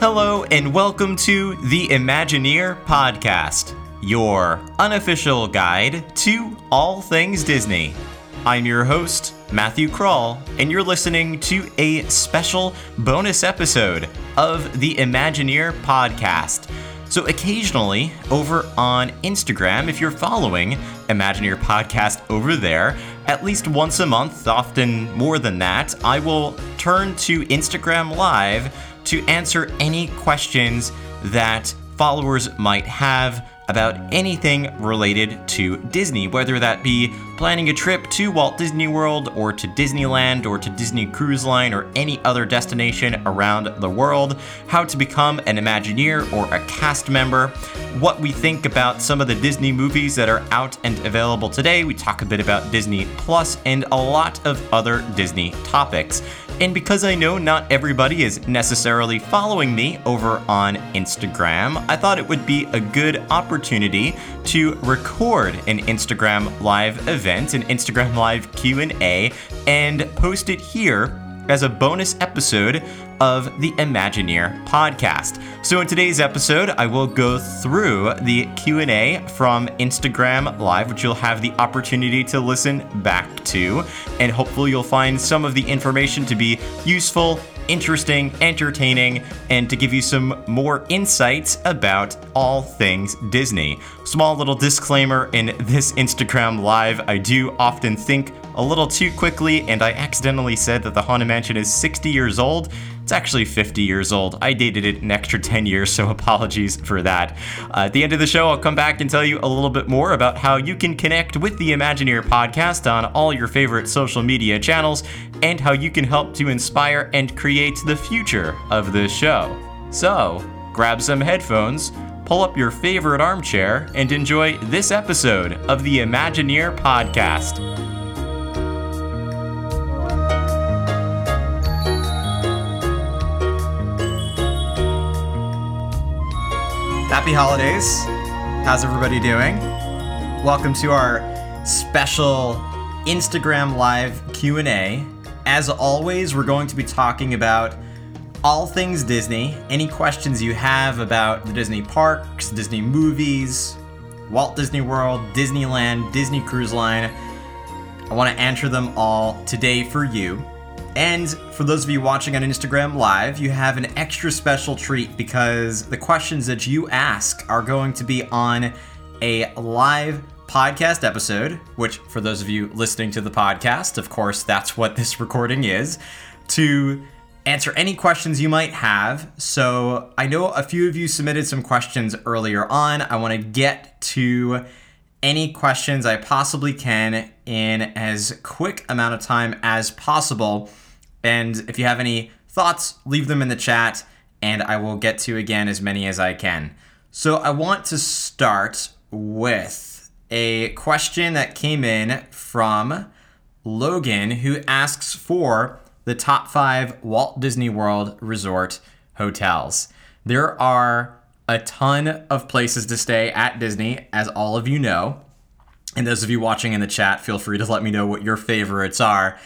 Hello and welcome to the Imagineer Podcast, your unofficial guide to all things Disney. I'm your host, Matthew Kroll, and you're listening to a special bonus episode of the Imagineer Podcast. So occasionally, over on Instagram, if you're following Imagineer Podcast over there, at least once a month, often more than that, I will turn to Instagram Live to answer any questions that followers might have about anything related to Disney, whether that be planning a trip to Walt Disney World or to Disneyland or to Disney Cruise Line or any other destination around the world, how to become an Imagineer or a cast member, what we think about some of the Disney movies that are out and available today. We talk a bit about Disney Plus and a lot of other Disney topics. And because I know not everybody is necessarily following me over on Instagram, I thought it would be a good opportunity to record an Instagram Live event, an Instagram Live Q&A, and post it here as a bonus episode of the Imagineer Podcast. So in today's episode, I will go through the Q&A from Instagram Live, which you'll have the opportunity to listen back to, and hopefully you'll find some of the information to be useful, interesting, entertaining, and to give you some more insights about all things Disney. Small little disclaimer in this Instagram Live, I do often think a little too quickly, and I accidentally said that the Haunted Mansion is 60 years old. It's actually 50 years old. I dated it an extra 10 years, so apologies for that. At the end of the show, I'll come back and tell you a little bit more about how you can connect with the Imagineer Podcast on all your favorite social media channels and how you can help to inspire and create the future of this show. So, grab some headphones, pull up your favorite armchair, and enjoy this episode of the Imagineer Podcast. Happy holidays. How's everybody doing? Welcome to our special Instagram Live Q&A. As always, we're going to be talking about all things Disney. Any questions you have about the Disney parks, Disney movies, Walt Disney World, Disneyland, Disney Cruise Line, I want to answer them all today for you. And for those of you watching on Instagram Live, you have an extra special treat because the questions that you ask are going to be on a live podcast episode, which for those of you listening to the podcast, of course, that's what this recording is, to answer any questions you might have. So I know a few of you submitted some questions earlier on. I want to get to any questions I possibly can in as quick amount of time as possible. And if you have any thoughts, leave them in the chat, and I will get to, again, as many as I can. So I want to start with a question that came in from Logan, who asks for the top 5 Walt Disney World Resort hotels. There are a ton of places to stay at Disney, as all of you know. And those of you watching in the chat, feel free to let me know what your favorites are.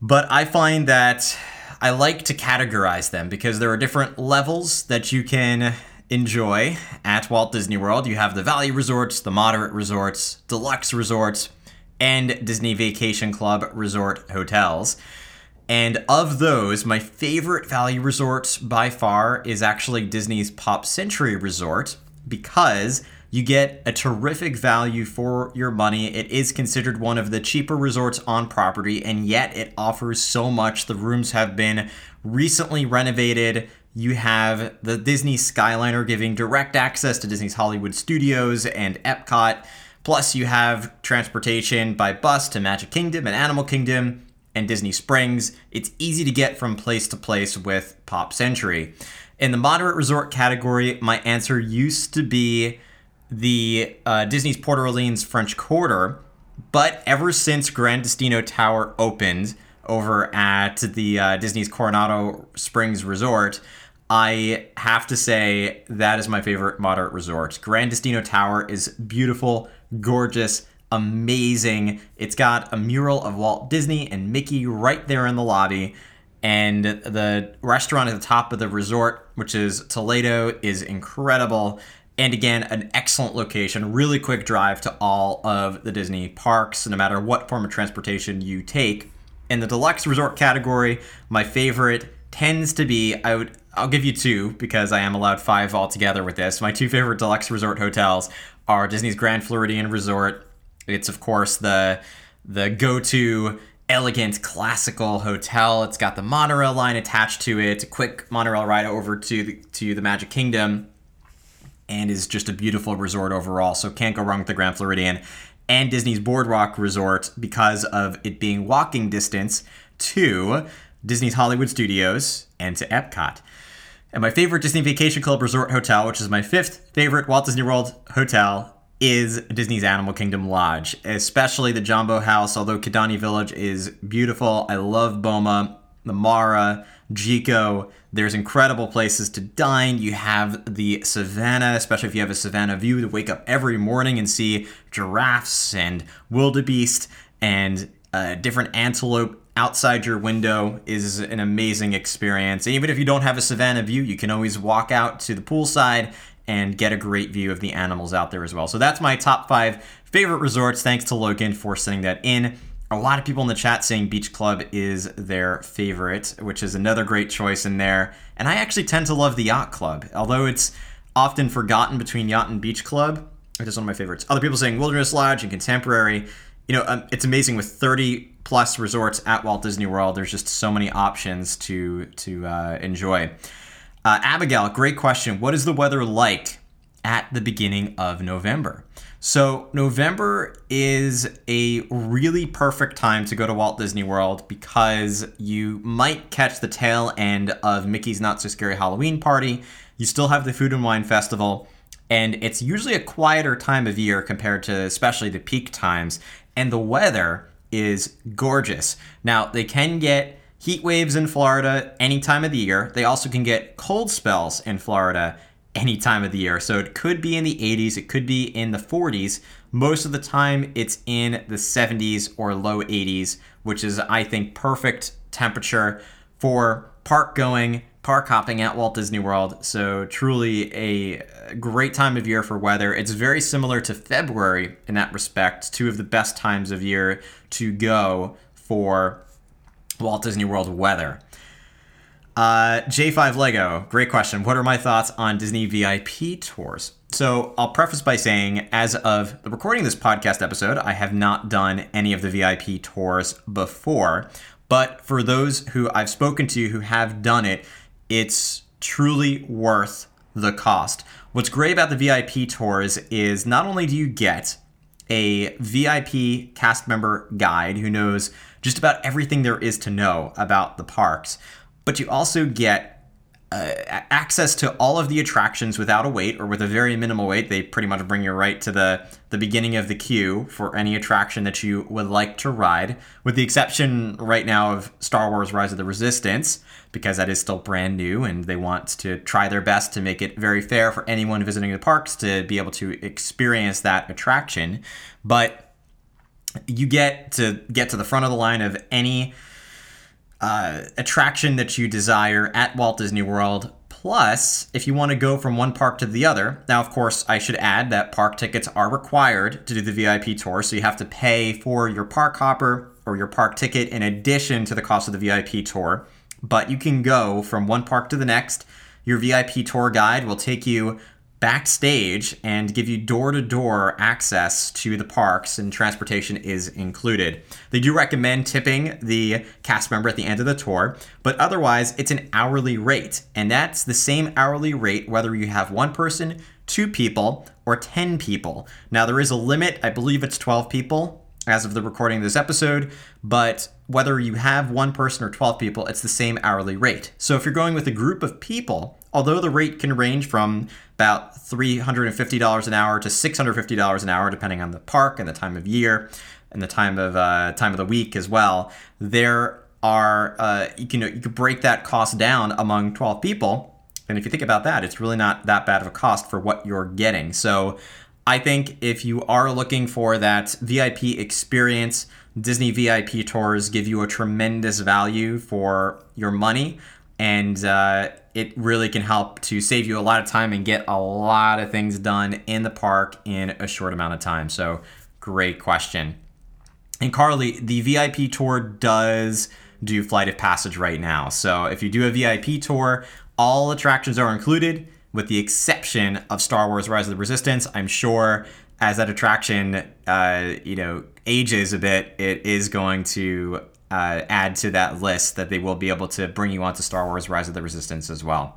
But I find that I like to categorize them because there are different levels that you can enjoy at Walt Disney World. You have the value resorts, the moderate resorts, deluxe resorts, and Disney Vacation Club resort hotels. And of those, my favorite value resort by far is actually Disney's Pop Century Resort because you get a terrific value for your money. It is considered one of the cheaper resorts on property, and yet it offers so much. The rooms have been recently renovated. You have the Disney Skyliner giving direct access to Disney's Hollywood Studios and Epcot. Plus, you have transportation by bus to Magic Kingdom and Animal Kingdom and Disney Springs. It's easy to get from place to place with Pop Century. In the moderate resort category, my answer used to be the Disney's Port Orleans French Quarter, but ever since Grand Destino Tower opened over at the Disney's Coronado Springs Resort, I have to say that is my favorite moderate resort. Grand Destino Tower is beautiful, gorgeous, amazing. It's got a mural of Walt Disney and Mickey right there in the lobby. And the restaurant at the top of the resort, which is Toledo, is incredible. And again, an excellent location, really quick drive to all of the Disney parks, no matter what form of transportation you take. In the deluxe resort category, my favorite tends to be, I'll give you two because I am allowed five altogether with this. My two favorite deluxe resort hotels are Disney's Grand Floridian Resort. It's, of course, the go-to elegant classical hotel. It's got the monorail line attached to it, a quick monorail ride over to the Magic Kingdom, and is just a beautiful resort overall. So can't go wrong with the Grand Floridian. And Disney's Boardwalk Resort, because of it being walking distance to Disney's Hollywood Studios and to Epcot. And my favorite Disney Vacation Club Resort Hotel, which is my fifth favorite Walt Disney World hotel, is Disney's Animal Kingdom Lodge, especially the Jumbo House, although Kidani Village is beautiful. I love Boma, the Mara, Jico. There's incredible places to dine. You have the savannah, especially if you have a savannah view, to wake up every morning and see giraffes and wildebeest and different antelope outside your window is an amazing experience. And even if you don't have a savannah view, you can always walk out to the poolside and get a great view of the animals out there as well. So that's my top five favorite resorts. Thanks to Logan for sending that in. A lot of people in the chat saying Beach Club is their favorite, which is another great choice in there. And I actually tend to love the Yacht Club, although it's often forgotten between Yacht and Beach Club. It is one of my favorites. Other people saying Wilderness Lodge and Contemporary. You know, it's amazing with 30 plus resorts at Walt Disney World. There's just so many options to enjoy. Abigail, great question. What is the weather like at the beginning of November? So November is a really perfect time to go to Walt Disney World because you might catch the tail end of Mickey's Not So Scary Halloween Party. You still have the Food and Wine Festival, and it's usually a quieter time of year compared to especially the peak times, and the weather is gorgeous. Now, they can get heat waves in Florida any time of the year. They also can get cold spells in Florida any time of the year. So it could be in the 80s, it could be in the 40s. Most of the time it's in the 70s or low 80s, which is, I think, perfect temperature for park going, park hopping at Walt Disney World. So truly a great time of year for weather. It's very similar to February in that respect, two of the best times of year to go for Walt Disney World weather. J5 Lego, great question. What are my thoughts on Disney VIP tours? So I'll preface by saying, as of the recording of this podcast episode, I have not done any of the VIP tours before. But for those who I've spoken to who have done it, it's truly worth the cost. What's great about the VIP tours is not only do you get a VIP cast member guide who knows just about everything there is to know about the parks, but you also get access to all of the attractions without a wait or with a very minimal wait. They pretty much bring you right to the beginning of the queue for any attraction that you would like to ride, with the exception right now of Star Wars Rise of the Resistance, because that is still brand new and they want to try their best to make it very fair for anyone visiting the parks to be able to experience that attraction. But you get to the front of the line of any attraction that you desire at Walt Disney World. Plus, if you want to go from one park to the other, now, of course, I should add that park tickets are required to do the VIP tour. So you have to pay for your park hopper or your park ticket in addition to the cost of the VIP tour. But you can go from one park to the next. Your VIP tour guide will take you backstage and give you door-to-door access to the parks, and transportation is included. They do recommend tipping the cast member at the end of the tour, but otherwise it's an hourly rate, and that's the same hourly rate whether you have one person, two people, or 10 people. Now, there is a limit. I believe it's 12 people as of the recording of this episode, but whether you have one person or 12 people, it's the same hourly rate. So if you're going with a group of people, although the rate can range from about $350 an hour to $650 an hour, depending on the park and the time of year and the time of the week as well, there are you can break that cost down among 12 people. And if you think about that, it's really not that bad of a cost for what you're getting. So I think if you are looking for that VIP experience, Disney VIP tours give you a tremendous value for your money, and it really can help to save you a lot of time and get a lot of things done in the park in a short amount of time. So great question. And Carly, the VIP tour does do Flight of Passage right now. So if you do a VIP tour, all attractions are included with the exception of Star Wars Rise of the Resistance. I'm sure as that attraction, ages a bit, it is going to add to that list that they will be able to bring you onto Star Wars Rise of the Resistance as well.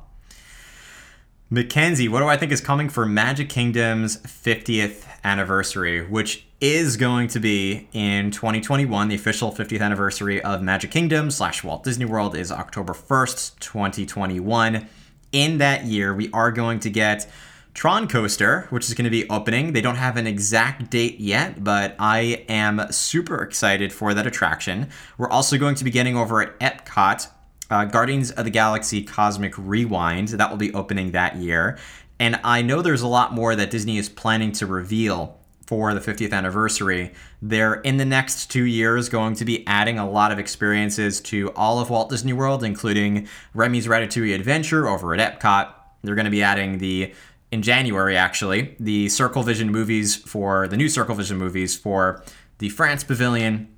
Mackenzie, what do I think is coming for Magic Kingdom's 50th anniversary, which is going to be in 2021. The official 50th anniversary of Magic Kingdom / Walt Disney World is October 1st, 2021. In that year, we are going to get Tron Coaster, which is going to be opening. They don't have an exact date yet, but I am super excited for that attraction. We're also going to be getting over at Epcot, Guardians of the Galaxy Cosmic Rewind. That will be opening that year. And I know there's a lot more that Disney is planning to reveal for the 50th anniversary. They're in the next 2 years going to be adding a lot of experiences to all of Walt Disney World, including Remy's Ratatouille Adventure over at Epcot. They're going to be adding in January, actually, the Circle Vision movies the new Circle Vision movies for the France Pavilion,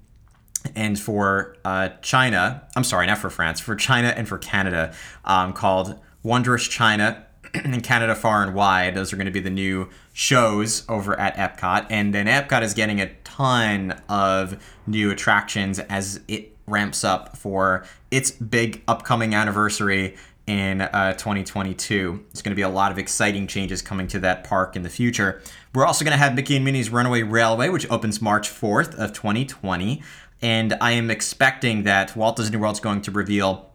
and for China, I'm sorry, not for France, for China and for Canada, called Wondrous China and Canada Far and Wide. Those are going to be the new shows over at Epcot. And then Epcot is getting a ton of new attractions as it ramps up for its big upcoming anniversary in 2022. There's going to be a lot of exciting changes coming to that park in the future. We're also going to have Mickey and Minnie's Runaway Railway, which opens March 4th of 2020. And I am expecting that Walt Disney World's going to reveal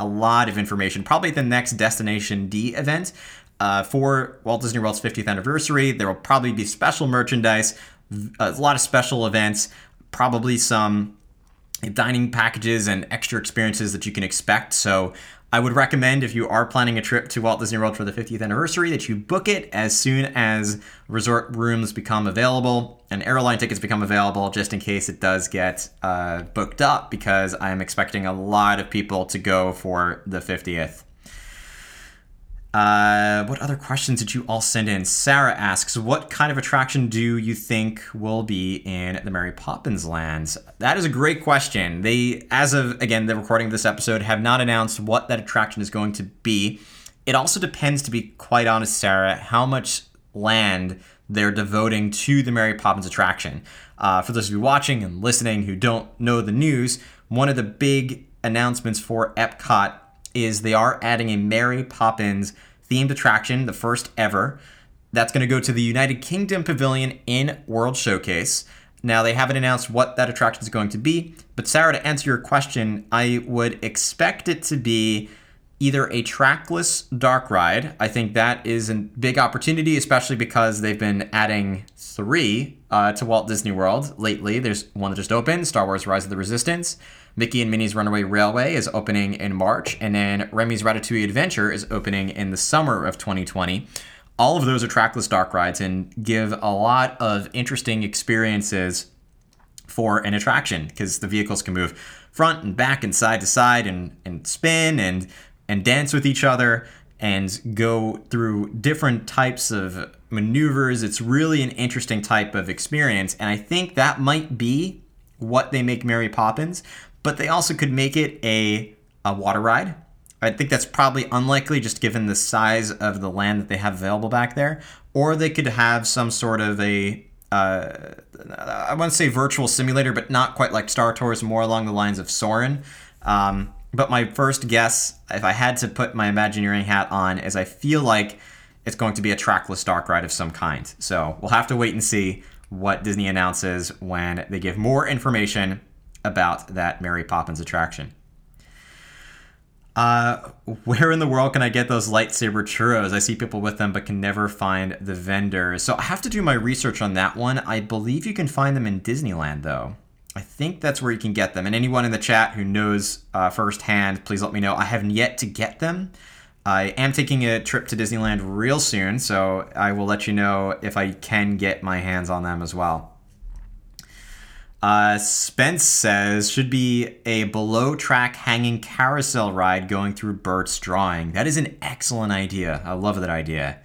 a lot of information, probably the next Destination D event for Walt Disney World's 50th anniversary. There will probably be special merchandise, a lot of special events, probably some dining packages and extra experiences that you can expect. So I would recommend, if you are planning a trip to Walt Disney World for the 50th anniversary, that you book it as soon as resort rooms become available and airline tickets become available, just in case it does get booked up, because I'm expecting a lot of people to go for the 50th. What other questions did you all send in? Sarah asks, what kind of attraction do you think will be in the Mary Poppins lands? That is a great question. They, as of, again, the recording of this episode, have not announced what that attraction is going to be. It also depends, to be quite honest, Sarah, how much land they're devoting to the Mary Poppins attraction. For those of you watching and listening who don't know the news, one of the big announcements for Epcot is they are adding a Mary Poppins themed attraction, the first ever. That's going to go to the United Kingdom Pavilion in World Showcase. Now, they haven't announced what that attraction is going to be, but Sarah, to answer your question, I would expect it to be either a trackless dark ride. I think that is a big opportunity, especially because they've been adding three to Walt Disney World lately. There's one that just opened, Star Wars Rise of the Resistance. Mickey and Minnie's Runaway Railway is opening in March, and then Remy's Ratatouille Adventure is opening in the summer of 2020. All of those are trackless dark rides and give a lot of interesting experiences for an attraction, because the vehicles can move front and back and side to side and spin and dance with each other and go through different types of maneuvers. It's really an interesting type of experience, and I think that might be what they make Mary Poppins. But they also could make it a water ride. I think that's probably unlikely, just given the size of the land that they have available back there. Or they could have some sort of I want to say virtual simulator, but not quite like Star Tours, more along the lines of Soarin'. But my first guess, if I had to put my Imagineering hat on, is I feel like it's going to be a trackless dark ride of some kind. So we'll have to wait and see what Disney announces when they give more information about that Mary Poppins attraction. Where in the world can I get those lightsaber churros? I see people with them but can never find the vendor. So I have to do my research on that one. I believe you can find them in Disneyland, though. I think that's where you can get them. And anyone in the chat who knows firsthand, please let me know. I haven't yet to get them. I am taking a trip to Disneyland real soon, so I will let you know if I can get my hands on them as well. Spence says, should be a below-track hanging carousel ride going through Bert's drawing. That is an excellent idea. I love that idea.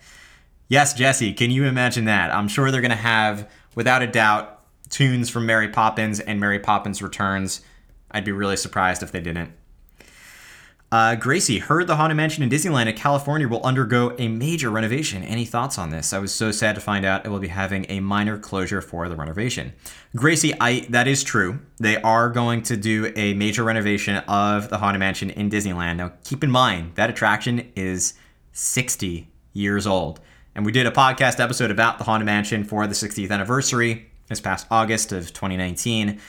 Yes, Jesse, can you imagine that? I'm sure they're going to have, without a doubt, tunes from Mary Poppins and Mary Poppins Returns. I'd be really surprised if they didn't. Gracie, heard the Haunted Mansion in Disneyland in California will undergo a major renovation. Any thoughts on this? I was so sad to find out it will be having a minor closure for the renovation. Gracie, that is true. They are going to do a major renovation of the Haunted Mansion in Disneyland. Now, keep in mind, that attraction is 60 years old. And we did a podcast episode about the Haunted Mansion for the 60th anniversary this past August of 2019.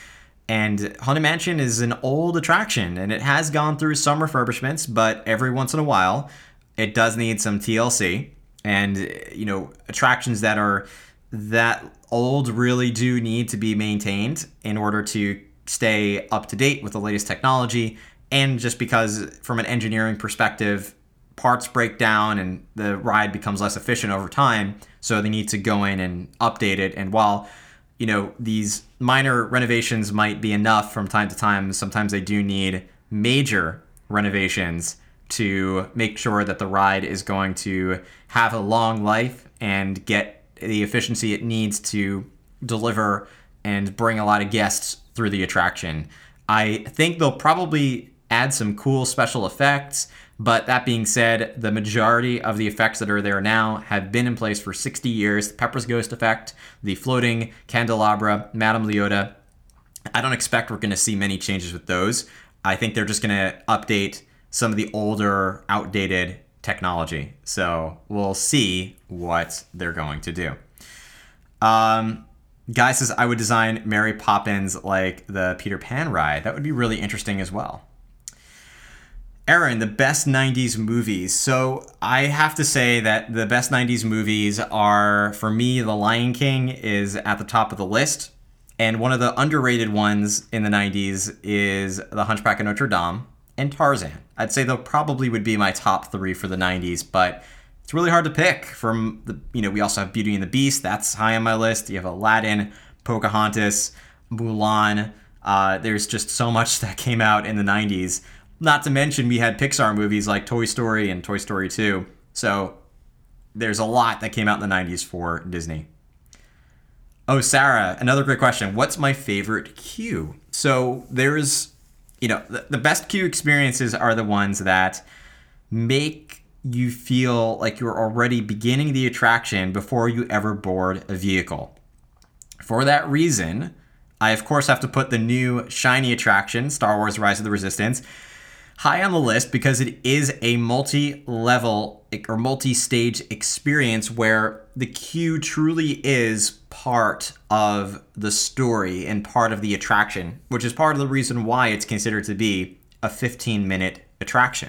And Haunted Mansion is an old attraction, and it has gone through some refurbishments, but every once in a while, it does need some TLC. And, you know, attractions that are that old really do need to be maintained in order to stay up to date with the latest technology. And just because from an engineering perspective, parts break down and the ride becomes less efficient over time, so they need to go in and update it. And while, you know, these minor renovations might be enough from time to time, sometimes they do need major renovations to make sure that the ride is going to have a long life and get the efficiency it needs to deliver and bring a lot of guests through the attraction. I think they'll probably add some cool special effects, but that being said, the majority of the effects that are there now have been in place for 60 years. The Pepper's Ghost effect, the floating candelabra, Madame Leota. I don't expect we're going to see many changes with those. I think they're just going to update some of the older, outdated technology. So we'll see what they're going to do. Guy says, I would design Mary Poppins like the Peter Pan ride. That would be really interesting as well. Aaron, the best 90s movies. So I have to say that the best 90s movies are, for me, The Lion King is at the top of the list. And one of the underrated ones in the 90s is The Hunchback of Notre Dame and Tarzan. I'd say they probably would be my top three for the 90s, but it's really hard to pick from the, you know, we also have Beauty and the Beast. That's high on my list. You have Aladdin, Pocahontas, Mulan. There's just so much that came out in the 90s. Not to mention we had Pixar movies like Toy Story and Toy Story 2. So there's a lot that came out in the 90s for Disney. Oh, Sarah, another great question. What's my favorite queue? So there's, you know, the best queue experiences are the ones that make you feel like you're already beginning the attraction before you ever board a vehicle. For that reason, I, of course, have to put the new shiny attraction, Star Wars Rise of the Resistance, high on the list because it is a multi-level or multi-stage experience where the queue truly is part of the story and part of the attraction, which is part of the reason why it's considered to be a 15-minute attraction.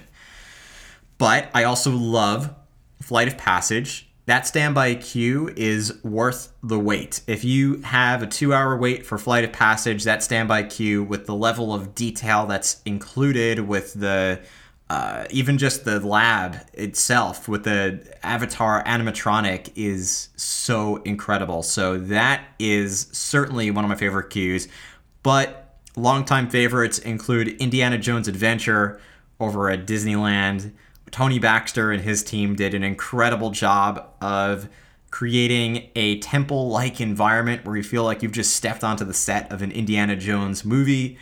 But I also love Flight of Passage. That standby queue is worth the wait. If you have a 2-hour wait for Flight of Passage, that standby queue with the level of detail that's included with the, even just the lab itself with the avatar animatronic is so incredible. So that is certainly one of my favorite queues, but longtime favorites include Indiana Jones Adventure over at Disneyland. Tony Baxter and his team did an incredible job of creating a temple-like environment where you feel like you've just stepped onto the set of an Indiana Jones movie,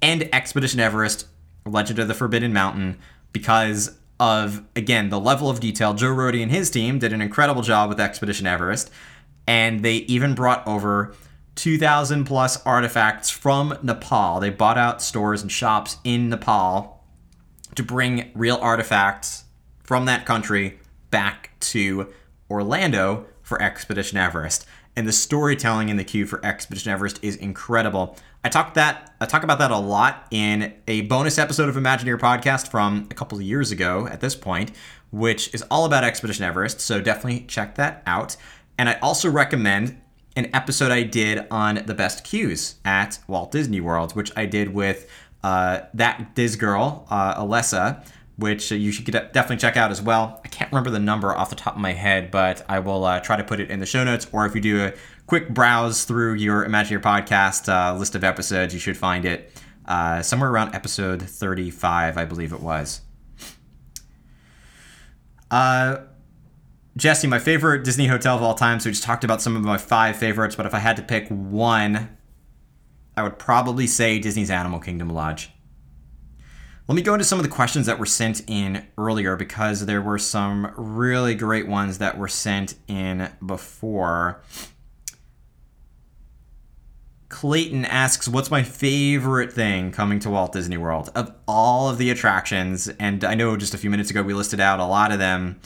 and Expedition Everest, Legend of the Forbidden Mountain, because of, again, the level of detail. Joe Rohde and his team did an incredible job with Expedition Everest, and they even brought over 2,000 plus artifacts from Nepal. They bought out stores and shops in Nepal to bring real artifacts from that country back to Orlando for Expedition Everest. And the storytelling in the queue for Expedition Everest is incredible. I talk about that a lot in a bonus episode of Imagineer Podcast from a couple of years ago at this point, which is all about Expedition Everest, so definitely check that out. And I also recommend an episode I did on the best queues at Walt Disney World, which I did with that Diz girl, Alessa, which you should definitely check out as well. I can't remember the number off the top of my head, but I will try to put it in the show notes, or if you do a quick browse through your Imagineer Podcast list of episodes, you should find it somewhere around episode 35, I believe it was. Jesse, my favorite Disney hotel of all time. So we just talked about some of my five favorites, but if I had to pick one, I would probably say Disney's Animal Kingdom Lodge. Let me go into some of the questions that were sent in earlier, because there were some really great ones that were sent in before. Clayton asks, what's my favorite thing coming to Walt Disney World? Of all of the attractions, and I know just a few minutes ago we listed out a lot of them,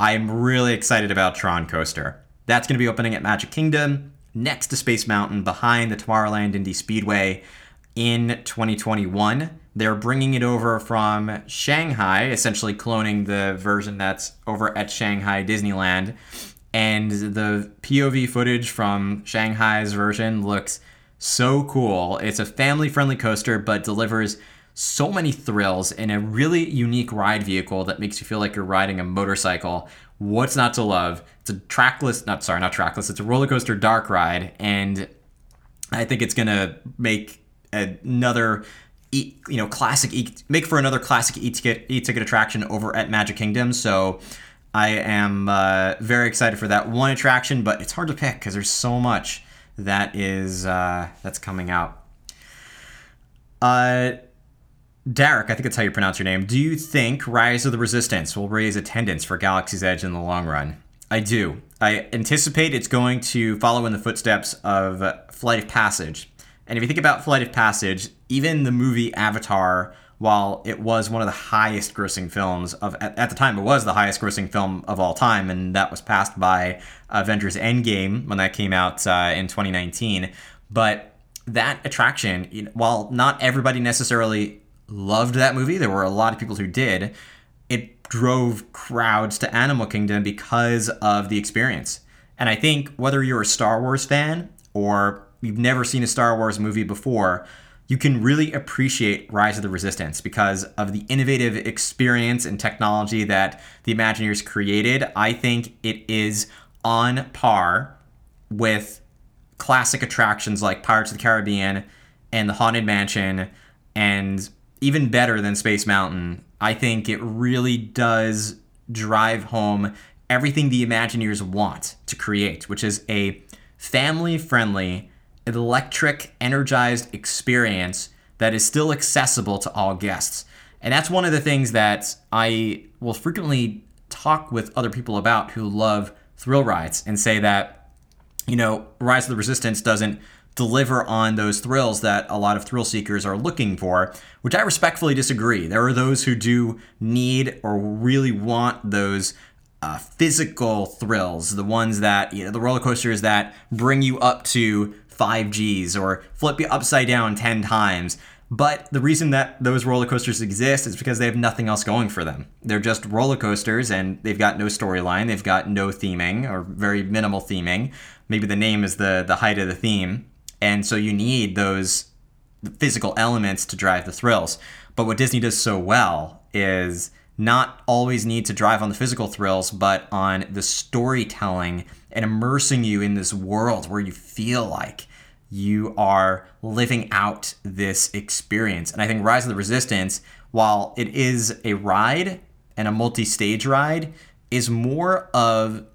I'm really excited about Tron Coaster. That's going to be opening at Magic Kingdom, next to Space Mountain, behind the Tomorrowland Indy Speedway in 2021. They're bringing it over from Shanghai, essentially cloning the version that's over at Shanghai Disneyland. And the POV footage from Shanghai's version looks so cool. It's a family-friendly coaster, but delivers so many thrills in a really unique ride vehicle that makes you feel like you're riding a motorcycle. What's not to love? It's a it's a roller coaster dark ride, and I think it's gonna make another classic e-ticket attraction over at Magic Kingdom. So I am very excited for that one attraction, but it's hard to pick because there's so much that is that's coming out. Derek, I think that's how you pronounce your name. Do you think Rise of the Resistance will raise attendance for Galaxy's Edge in the long run? I do. I anticipate it's going to follow in the footsteps of Flight of Passage. And if you think about Flight of Passage, even the movie Avatar, while it was one of the highest grossing films of, at the time, it was the highest grossing film of all time, and that was passed by Avengers Endgame when that came out in 2019. But that attraction, while not everybody necessarily loved that movie, there were a lot of people who did, it drove crowds to Animal Kingdom because of the experience. And I think whether you're a Star Wars fan or you've never seen a Star Wars movie before, you can really appreciate Rise of the Resistance because of the innovative experience and technology that the Imagineers created. I think it is on par with classic attractions like Pirates of the Caribbean and the Haunted Mansion, and even better than Space Mountain. I think it really does drive home everything the Imagineers want to create, which is a family-friendly, electric, energized experience that is still accessible to all guests. And that's one of the things that I will frequently talk with other people about who love thrill rides and say that, you know, Rise of the Resistance doesn't deliver on those thrills that a lot of thrill seekers are looking for, which I respectfully disagree. There are those who do need or really want those physical thrills, the ones that, you know, the roller coasters that bring you up to 5Gs or flip you upside down 10 times. But the reason that those roller coasters exist is because they have nothing else going for them. They're just roller coasters, and they've got no storyline, they've got no theming or very minimal theming. Maybe the name is the height of the theme. And so you need those physical elements to drive the thrills. But what Disney does so well is not always need to drive on the physical thrills, but on the storytelling and immersing you in this world where you feel like you are living out this experience. And I think Rise of the Resistance, while it is a ride and a multi-stage ride, is more of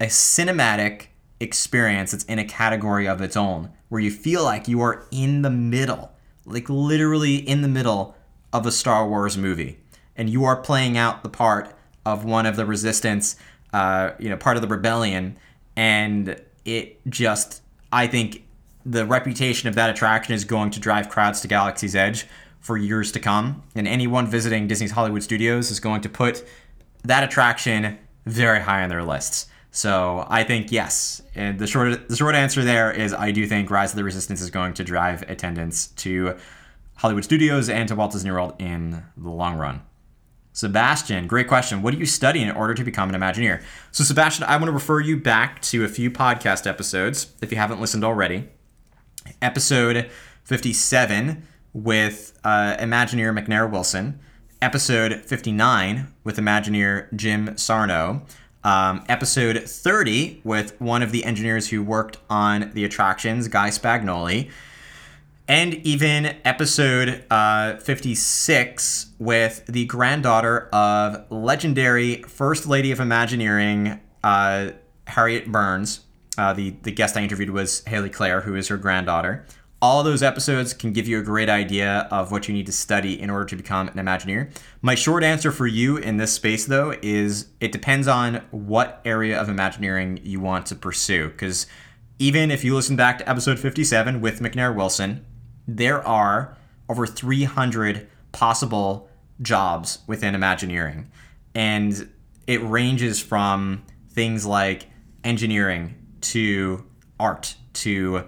a cinematic experience that's in a category of its own, where you feel like you are in the middle, like literally in the middle of a Star Wars movie. And you are playing out the part of one of the Resistance, part of the rebellion. And it just, I think the reputation of that attraction is going to drive crowds to Galaxy's Edge for years to come. And anyone visiting Disney's Hollywood Studios is going to put that attraction very high on their lists. So I think yes, and the short answer there is I do think Rise of the Resistance is going to drive attendance to Hollywood Studios and to Walt Disney World in the long run. Sebastian, great question. What do you study in order to become an Imagineer? So Sebastian, I want to refer you back to a few podcast episodes if you haven't listened already. Episode 57 with Imagineer McNair Wilson. Episode 59 with Imagineer Jim Sarno. episode 30 with one of the engineers who worked on the attractions, Guy Spagnoli, and even episode 56 with the granddaughter of legendary First Lady of Imagineering, Harriet Burns. The guest I interviewed was Haley Clare, who is her granddaughter. All those episodes can give you a great idea of what you need to study in order to become an Imagineer. My short answer for you in this space, though, is it depends on what area of Imagineering you want to pursue. Because even if you listen back to episode 57 with McNair Wilson, there are over 300 possible jobs within Imagineering. And it ranges from things like engineering to art to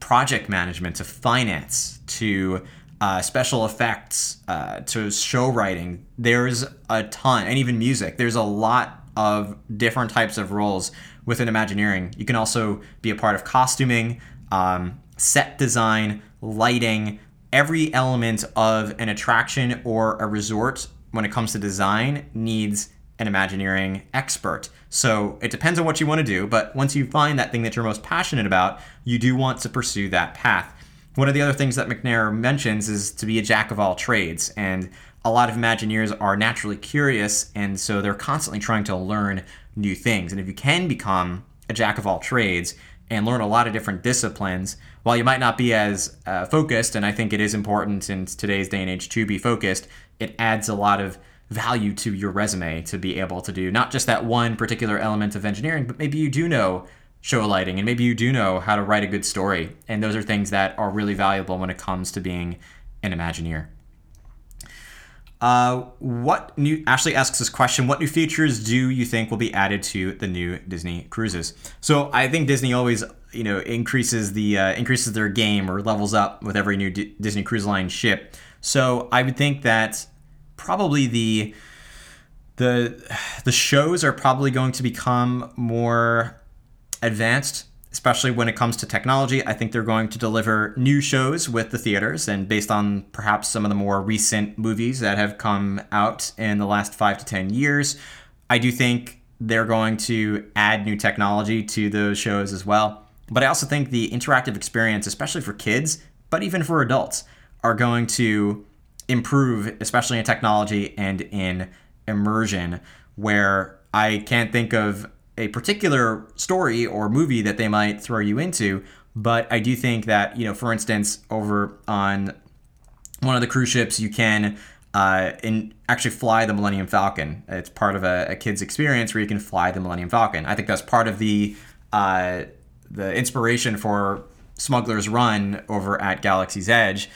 project management, to finance, to special effects, to show writing. There's a ton, and even music. There's a lot of different types of roles within Imagineering. You can also be a part of costuming, set design, lighting, every element of an attraction or a resort when it comes to design needs an Imagineering expert. So it depends on what you want to do, but once you find that thing that you're most passionate about, you do want to pursue that path. One of the other things that McNair mentions is to be a jack of all trades, and a lot of Imagineers are naturally curious, and so they're constantly trying to learn new things. And if you can become a jack of all trades and learn a lot of different disciplines, while you might not be as focused, and I think it is important in today's day and age to be focused, it adds a lot of value to your resume to be able to do not just that one particular element of engineering, but maybe you do know show lighting and maybe you do know how to write a good story. And those are things that are really valuable when it comes to being an Imagineer. Ashley asks this question, what new features do you think will be added to the new Disney cruises? So I think Disney always, increases their game or levels up with every new Disney Cruise Line ship. So I would think that probably the shows are probably going to become more advanced, especially when it comes to technology. I think they're going to deliver new shows with the theaters and based on perhaps some of the more recent movies that have come out in the last 5 to 10 years. I do think they're going to add new technology to those shows as well. But I also think the interactive experience, especially for kids, but even for adults, are going to improve, especially in technology and in immersion, where I can't think of a particular story or movie that they might throw you into. But I do think that, for instance, over on one of the cruise ships, you can actually fly the Millennium Falcon. It's part of a kid's experience where you can fly the Millennium Falcon. I think that's part of the inspiration for Smuggler's Run over at Galaxy's Edge.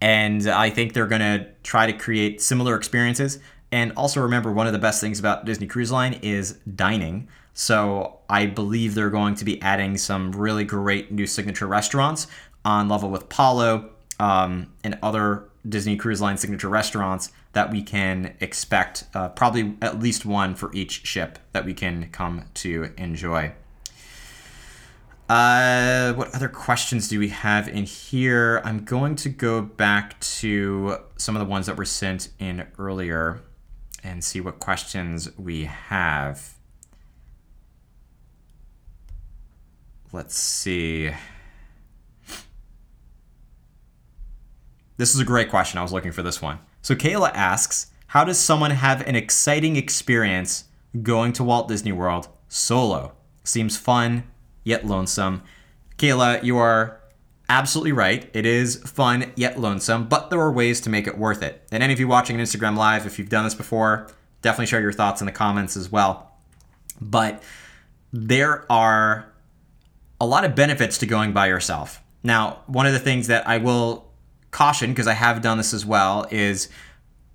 And I think they're going to try to create similar experiences. And also remember, one of the best things about Disney Cruise Line is dining. So I believe they're going to be adding some really great new signature restaurants on level with Palo and other Disney Cruise Line signature restaurants that we can expect, probably at least one for each ship that we can come to enjoy. What other questions do we have in here? I'm going to go back to some of the ones that were sent in earlier and see what questions we have. Let's see. This is a great question. I was looking for this one. So Kayla asks, how does someone have an exciting experience going to Walt Disney World solo? Seems fun, yet lonesome. Kayla, you are absolutely right. It is fun, yet lonesome, but there are ways to make it worth it. And any of you watching an Instagram Live, if you've done this before, definitely share your thoughts in the comments as well. But there are a lot of benefits to going by yourself. Now, one of the things that I will caution, because I have done this as well, is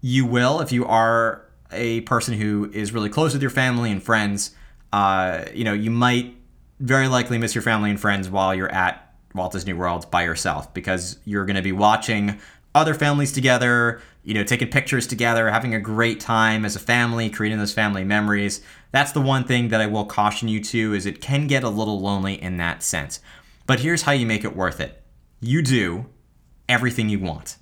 you will, if you are a person who is really close with your family and friends, you might very likely miss your family and friends while you're at Walt Disney World by yourself, because you're going to be watching other families together, taking pictures together, having a great time as a family, creating those family memories. That's the one thing that I will caution you to, is it can get a little lonely in that sense. But here's how you make it worth it. You do everything you want.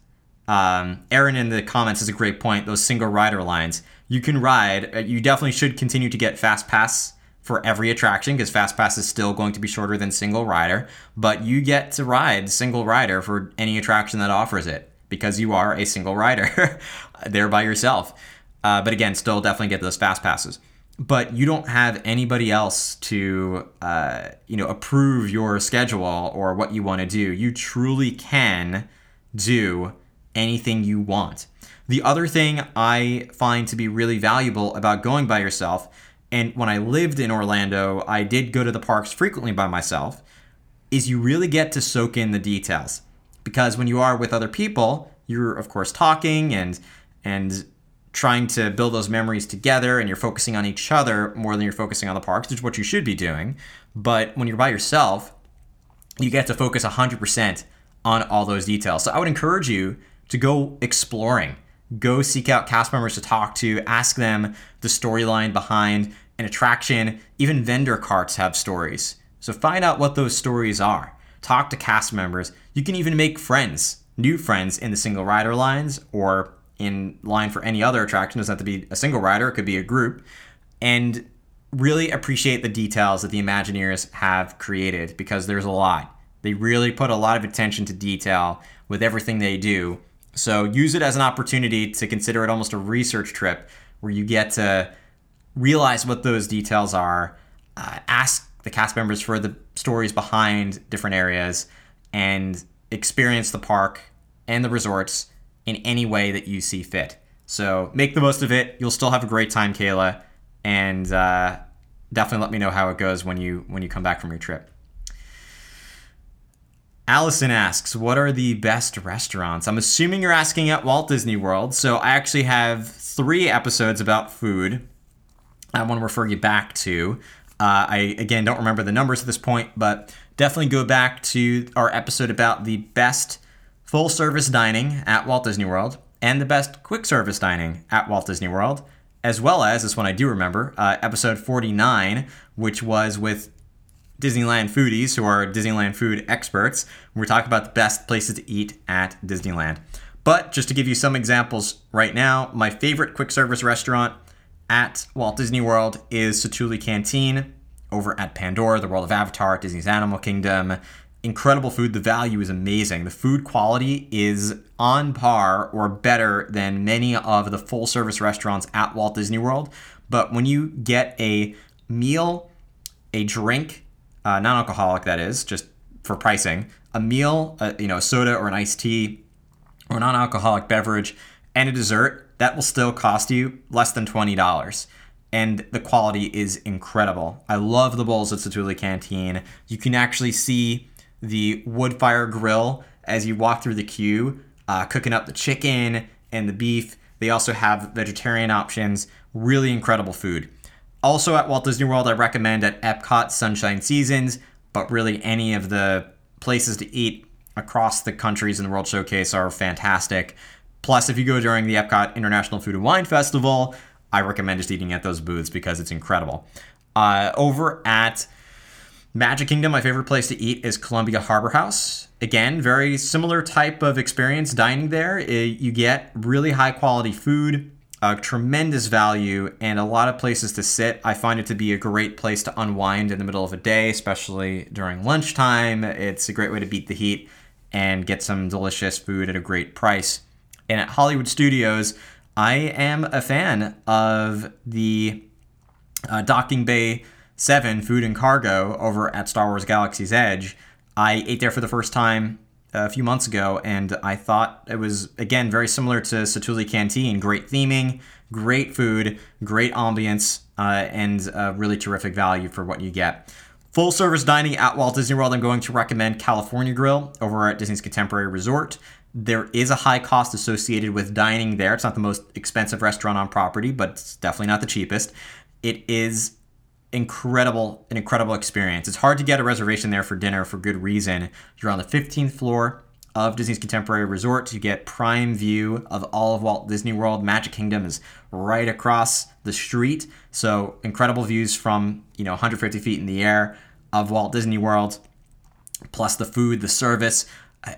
Aaron in the comments has a great point. Those single rider lines, you can ride. You definitely should continue to get fast pass for every attraction, because fast pass is still going to be shorter than single rider, but you get to ride single rider for any attraction that offers it because you are a single rider there by yourself. But again, still definitely get those fast passes. But you don't have anybody else to, approve your schedule or what you want to do. You truly can do anything you want. The other thing I find to be really valuable about going by yourself, and when I lived in Orlando, I did go to the parks frequently by myself, is you really get to soak in the details. Because when you are with other people, you're, of course, talking and trying to build those memories together, and you're focusing on each other more than you're focusing on the parks, which is what you should be doing. But when you're by yourself, you get to focus 100% on all those details. So I would encourage you to go exploring. Go seek out cast members to talk to, ask them the storyline behind an attraction. Even vendor carts have stories. So find out what those stories are. Talk to cast members. You can even make friends, new friends in the single rider lines or in line for any other attraction. It doesn't have to be a single rider, it could be a group. And really appreciate the details that the Imagineers have created, because there's a lot. They really put a lot of attention to detail with everything they do. So use it as an opportunity to consider it almost a research trip where you get to realize what those details are, ask the cast members for the stories behind different areas, and experience the park and the resorts in any way that you see fit. So make the most of it. You'll still have a great time, Kayla, and definitely let me know how it goes when you come back from your trip. Allison asks, what are the best restaurants? I'm assuming you're asking at Walt Disney World. So I actually have 3 episodes about food I want to refer you back to. I, again, don't remember the numbers at this point, but definitely go back to our episode about the best full service dining at Walt Disney World and the best quick service dining at Walt Disney World, as well as this one I do remember, episode 49, which was with Disneyland foodies who are Disneyland food experts. We're talking about the best places to eat at Disneyland. But just to give you some examples right now, my favorite quick service restaurant at Walt Disney World is Satuli Canteen over at Pandora, the World of Avatar, Disney's Animal Kingdom. Incredible food. The value is amazing. The food quality is on par or better than many of the full service restaurants at Walt Disney World. But when you get a meal, a drink, non-alcoholic, that is, just for pricing, a meal, a soda or an iced tea or a non-alcoholic beverage and a dessert, that will still cost you less than $20. And the quality is incredible. I love the bowls at Satuli Canteen. You can actually see the wood fire grill as you walk through the queue, cooking up the chicken and the beef. They also have vegetarian options. Really incredible food. Also at Walt Disney World, I recommend at Epcot Sunshine Seasons, but really any of the places to eat across the countries in the World Showcase are fantastic. Plus, if you go during the Epcot International Food and Wine Festival, I recommend just eating at those booths because it's incredible. Over at Magic Kingdom, my favorite place to eat is Columbia Harbor House. Again, very similar type of experience dining there. You get really high quality food, a tremendous value, and a lot of places to sit. I find it to be a great place to unwind in the middle of a day, especially during lunchtime. It's a great way to beat the heat and get some delicious food at a great price. And at Hollywood Studios, I am a fan of the Docking Bay 7 Food and Cargo over at Star Wars Galaxy's Edge. I ate there for the first time a few months ago, and I thought it was, again, very similar to Satuli Canteen. Great theming, great food, great ambience, and really terrific value for what you get. Full service dining at Walt Disney World, I'm going to recommend California Grill over at Disney's Contemporary Resort. There is a high cost associated with dining there. It's not the most expensive restaurant on property, but it's definitely not the cheapest. It is an incredible experience. It's hard to get a reservation there for dinner for good reason. You're on the 15th floor of Disney's Contemporary Resort. You get prime view of all of Walt Disney World. Magic Kingdom is right across the street. So incredible views from 150 feet in the air of Walt Disney World, plus the food, the service.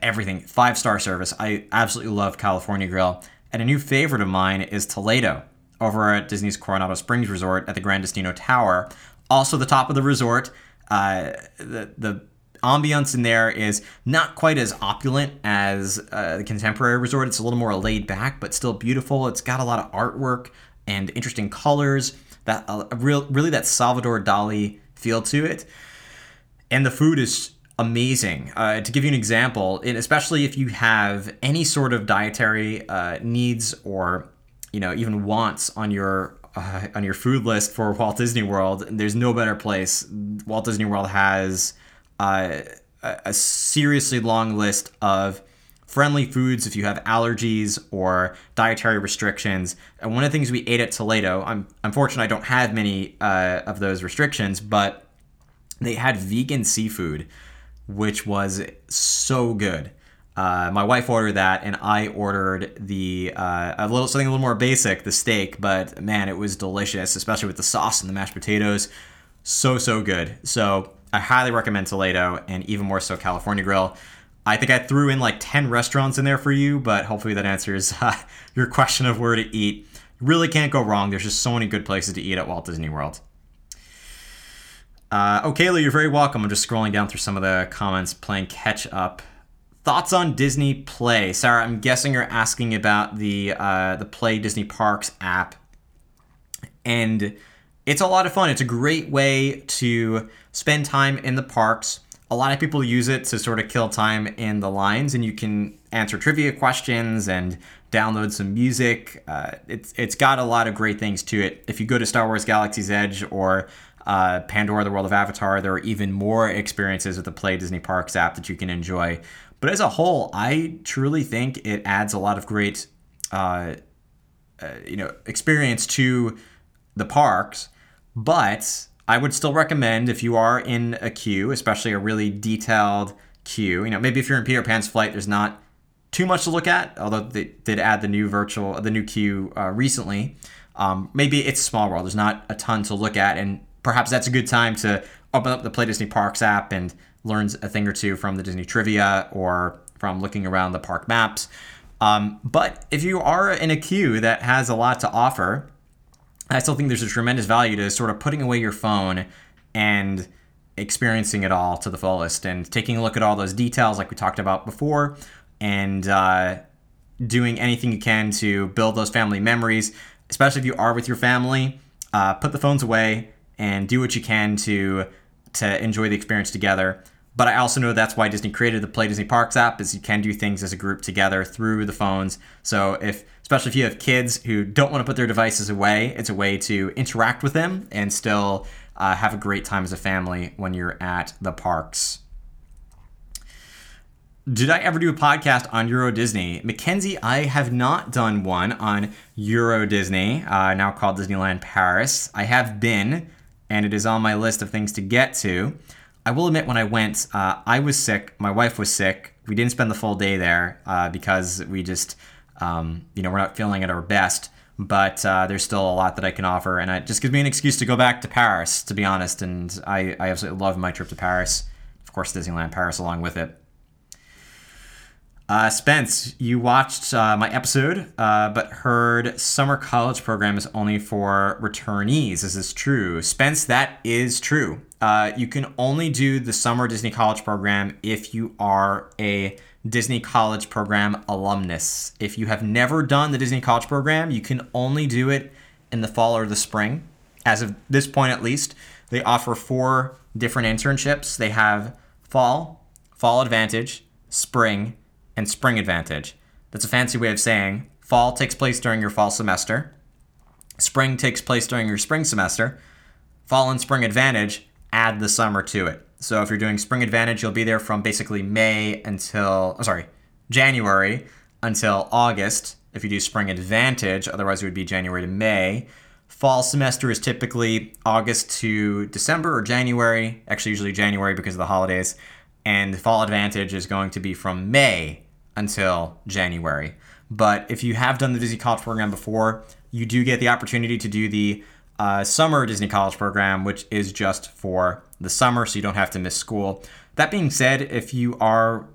everything. 5-star service. I absolutely love California Grill. And a new favorite of mine is Toledo over at Disney's Coronado Springs Resort at the Grand Destino Tower. Also the top of the resort. The ambiance in there is not quite as opulent as the Contemporary Resort. It's a little more laid back, but still beautiful. It's got a lot of artwork and interesting colors. That really that Salvador Dali feel to it. And the food is amazing. To give you an example, and especially if you have any sort of dietary needs or even wants on your food list for Walt Disney World, there's no better place. Walt Disney World has a seriously long list of friendly foods if you have allergies or dietary restrictions. And one of the things we ate at Toledo, I'm fortunate I don't have many of those restrictions, but they had vegan seafood, which was so good. My wife ordered that, and I ordered something a little more basic, the steak, but man, it was delicious, especially with the sauce and the mashed potatoes. So good. So I highly recommend Toledo, and even more so California Grill. I think I threw in like 10 restaurants in there for you, but hopefully that answers your question of where to eat. You really can't go wrong. There's just so many good places to eat at Walt Disney World. Oh, Kayla, you're very welcome. I'm just scrolling down through some of the comments, playing catch up. Thoughts on Disney Play? Sarah, I'm guessing you're asking about the Play Disney Parks app. And it's a lot of fun. It's a great way to spend time in the parks. A lot of people use it to sort of kill time in the lines, and you can answer trivia questions and download some music. It's got a lot of great things to it. If you go to Star Wars Galaxy's Edge or Pandora, the World of Avatar, there are even more experiences with the Play Disney Parks app that you can enjoy. But as a whole, I truly think it adds a lot of great experience to the parks. But I would still recommend, if you are in a queue, especially a really detailed queue, maybe if you're in Peter Pan's Flight, there's not too much to look at, although they did add the new queue recently. Maybe it's Small World. There's not a ton to look at, and perhaps that's a good time to open up the Play Disney Parks app and learn a thing or two from the Disney trivia or from looking around the park maps. But if you are in a queue that has a lot to offer, I still think there's a tremendous value to sort of putting away your phone and experiencing it all to the fullest and taking a look at all those details like we talked about before, and doing anything you can to build those family memories, especially if you are with your family. Put the phones away and do what you can to enjoy the experience together. But I also know that's why Disney created the Play Disney Parks app, is you can do things as a group together through the phones. So especially if you have kids who don't want to put their devices away, it's a way to interact with them and still have a great time as a family when you're at the parks. Did I ever do a podcast on Euro Disney? Mackenzie, I have not done one on Euro Disney, now called Disneyland Paris. I have been, and it is on my list of things to get to. I will admit, when I went, I was sick. My wife was sick. We didn't spend the full day there because we just, we're not feeling at our best. But there's still a lot that I can offer. And it just gives me an excuse to go back to Paris, to be honest. And I absolutely love my trip to Paris. Of course, Disneyland Paris along with it. Spence, you watched my episode, but heard summer college program is only for returnees. Is this true? Spence, that is true. You can only do the summer Disney college program if you are a Disney college program alumnus. If you have never done the Disney college program, you can only do it in the fall or the spring. As of this point, at least, they offer 4 different internships. They have fall advantage, spring, and spring advantage. That's a fancy way of saying fall takes place during your fall semester, spring takes place during your spring semester, fall and spring advantage add the summer to it. So if you're doing spring advantage, you'll be there from basically January until August. If you do spring advantage, otherwise it would be January to May. Fall semester is typically August to December or January, actually usually January because of the holidays. And fall advantage is going to be from May until January. But if you have done the Disney College program before, you do get the opportunity to do the summer Disney College program, which is just for the summer, so you don't have to miss school. That being said, if you are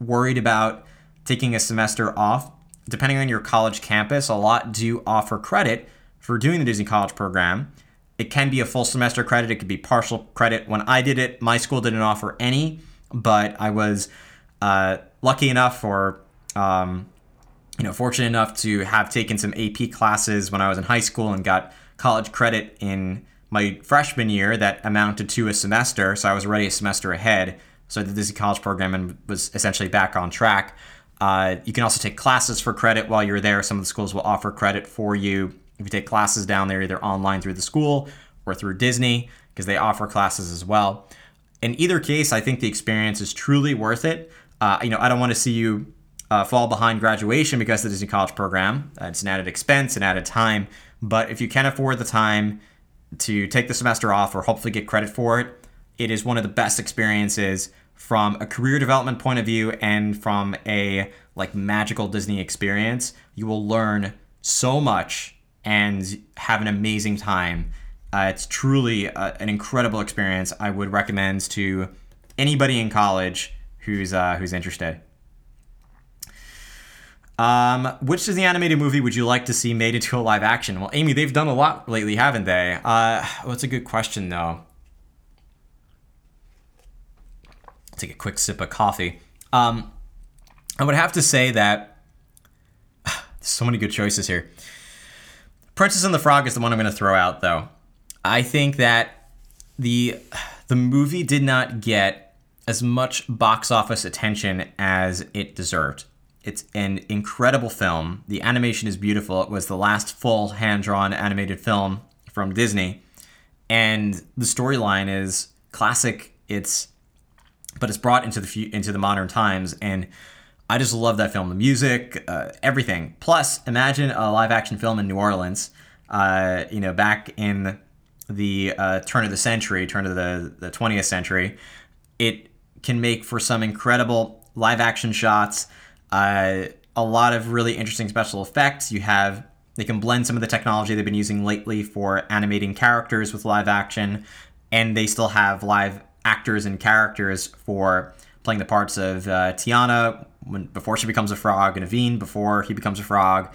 worried about taking a semester off, depending on your college campus, a lot do offer credit for doing the Disney College program. It can be a full semester credit. It could be partial credit. When I did it, my school didn't offer any, but I was lucky enough or fortunate enough to have taken some AP classes when I was in high school and got college credit in my freshman year that amounted to a semester. So I was already a semester ahead. So I did the Disney College program and was essentially back on track. You can also take classes for credit while you're there. Some of the schools will offer credit for you if you take classes down there, either online through the school or through Disney, because they offer classes as well. In either case, I think the experience is truly worth it. I don't want to see you fall behind graduation because of the Disney College program. It's an added expense, an added time. But if you can afford the time to take the semester off or hopefully get credit for it, it is one of the best experiences from a career development point of view and from a magical Disney experience. You will learn so much and have an amazing time. It's truly an incredible experience. I would recommend to anybody in college who's interested. Which Disney animated movie would you like to see made into a live action? Well, Amy, they've done a lot lately, haven't they? That's a good question, though. Take a quick sip of coffee. I would have to say that there's so many good choices here. Princess and the Frog is the one I'm going to throw out, though. I think that the movie did not get as much box office attention as it deserved. It's an incredible film. The animation is beautiful. It was the last full hand-drawn animated film from Disney. And the storyline is classic. But it's brought into the modern times. And I just love that film, the music, everything. Plus, imagine a live-action film in New Orleans, back in the turn of the 20th century. It can make for some incredible live-action shots, a lot of really interesting special effects. They can blend some of the technology they've been using lately for animating characters with live action, and they still have live actors and characters for playing the parts of Tiana before she becomes a frog, and Naveen before he becomes a frog.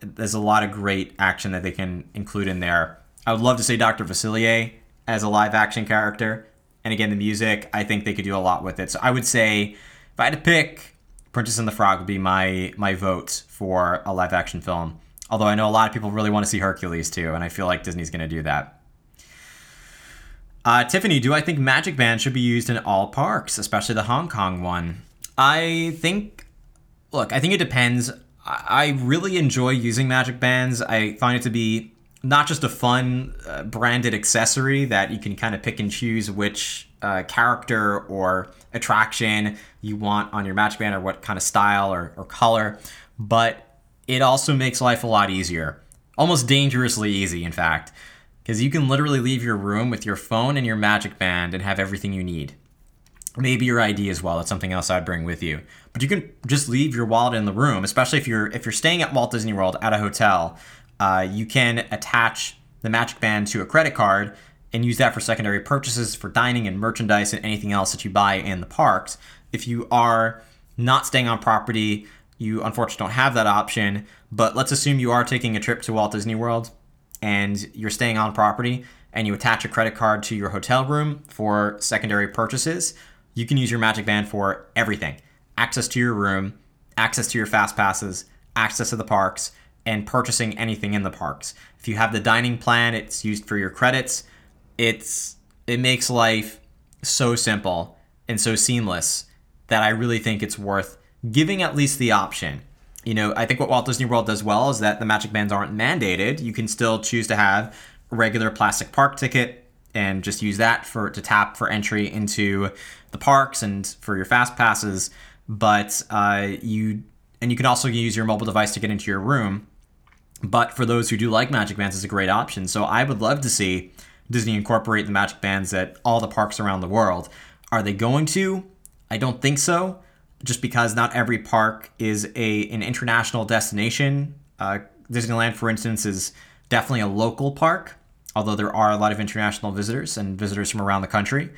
There's a lot of great action that they can include in there. I would love to see Dr. Facilier as a live action character. And again, the music, I think they could do a lot with it. So I would say, if I had to pick, Princess and the Frog would be my vote for a live action film. Although I know a lot of people really want to see Hercules too, and I feel like Disney's going to do that. Tiffany, do I think Magic Bands should be used in all parks, especially the Hong Kong one? I think it depends. I really enjoy using Magic Bands. I find it to be not just a fun branded accessory that you can kind of pick and choose which character or attraction you want on your Magic Band or what kind of style or color, but it also makes life a lot easier. Almost dangerously easy, in fact. Because you can literally leave your room with your phone and your Magic Band and have everything you need. Maybe your ID as well. That's something else I'd bring with you. But you can just leave your wallet in the room, especially if you're staying at Walt Disney World at a hotel. You can attach the Magic Band to a credit card and use that for secondary purchases, for dining and merchandise and anything else that you buy in the parks. If you are not staying on property, you unfortunately don't have that option. But let's assume you are taking a trip to Walt Disney World and you're staying on property and you attach a credit card to your hotel room for secondary purchases, you can use your Magic Band for everything. Access to your room, access to your fast passes, access to the parks, and purchasing anything in the parks. If you have the dining plan, it's used for your credits. It makes life so simple and so seamless that I really think it's worth giving at least the option. I think what Walt Disney World does well is that the Magic Bands aren't mandated. You can still choose to have a regular plastic park ticket and just use that to tap for entry into the parks and for your fast passes. But you can also use your mobile device to get into your room. But for those who do like Magic Bands, it's a great option. So I would love to see Disney incorporate the Magic Bands at all the parks around the world. Are they going to? I don't think so. Just because not every park is an international destination. Disneyland, for instance, is definitely a local park, although there are a lot of international visitors and visitors from around the country.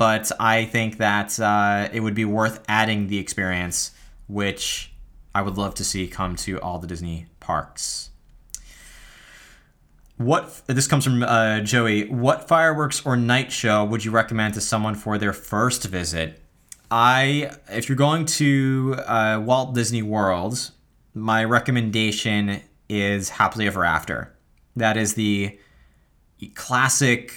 But I think that it would be worth adding the experience, which I would love to see come to all the Disney parks. This comes from Joey. What fireworks or night show would you recommend to someone for their first visit? If you're going to Walt Disney World, my recommendation is Happily Ever After. That is the classic,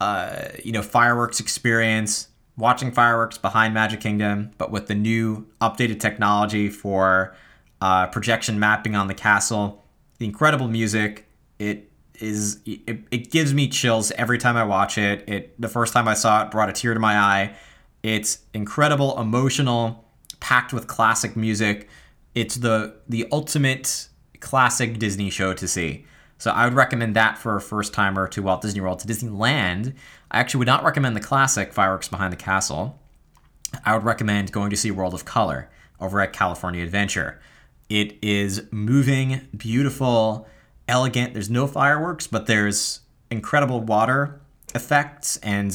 fireworks experience, watching fireworks behind Magic Kingdom, but with the new updated technology for projection mapping on the castle, the incredible music. It gives me chills every time I watch it. The first time I saw it brought a tear to my eye. It's incredible, emotional, packed with classic music. It's the ultimate classic Disney show to see. So I would recommend that for a first-timer to Walt Disney World. To Disneyland, I actually would not recommend the classic Fireworks Behind the Castle. I would recommend going to see World of Color over at California Adventure. It is moving, beautiful, elegant. There's no fireworks, but there's incredible water effects and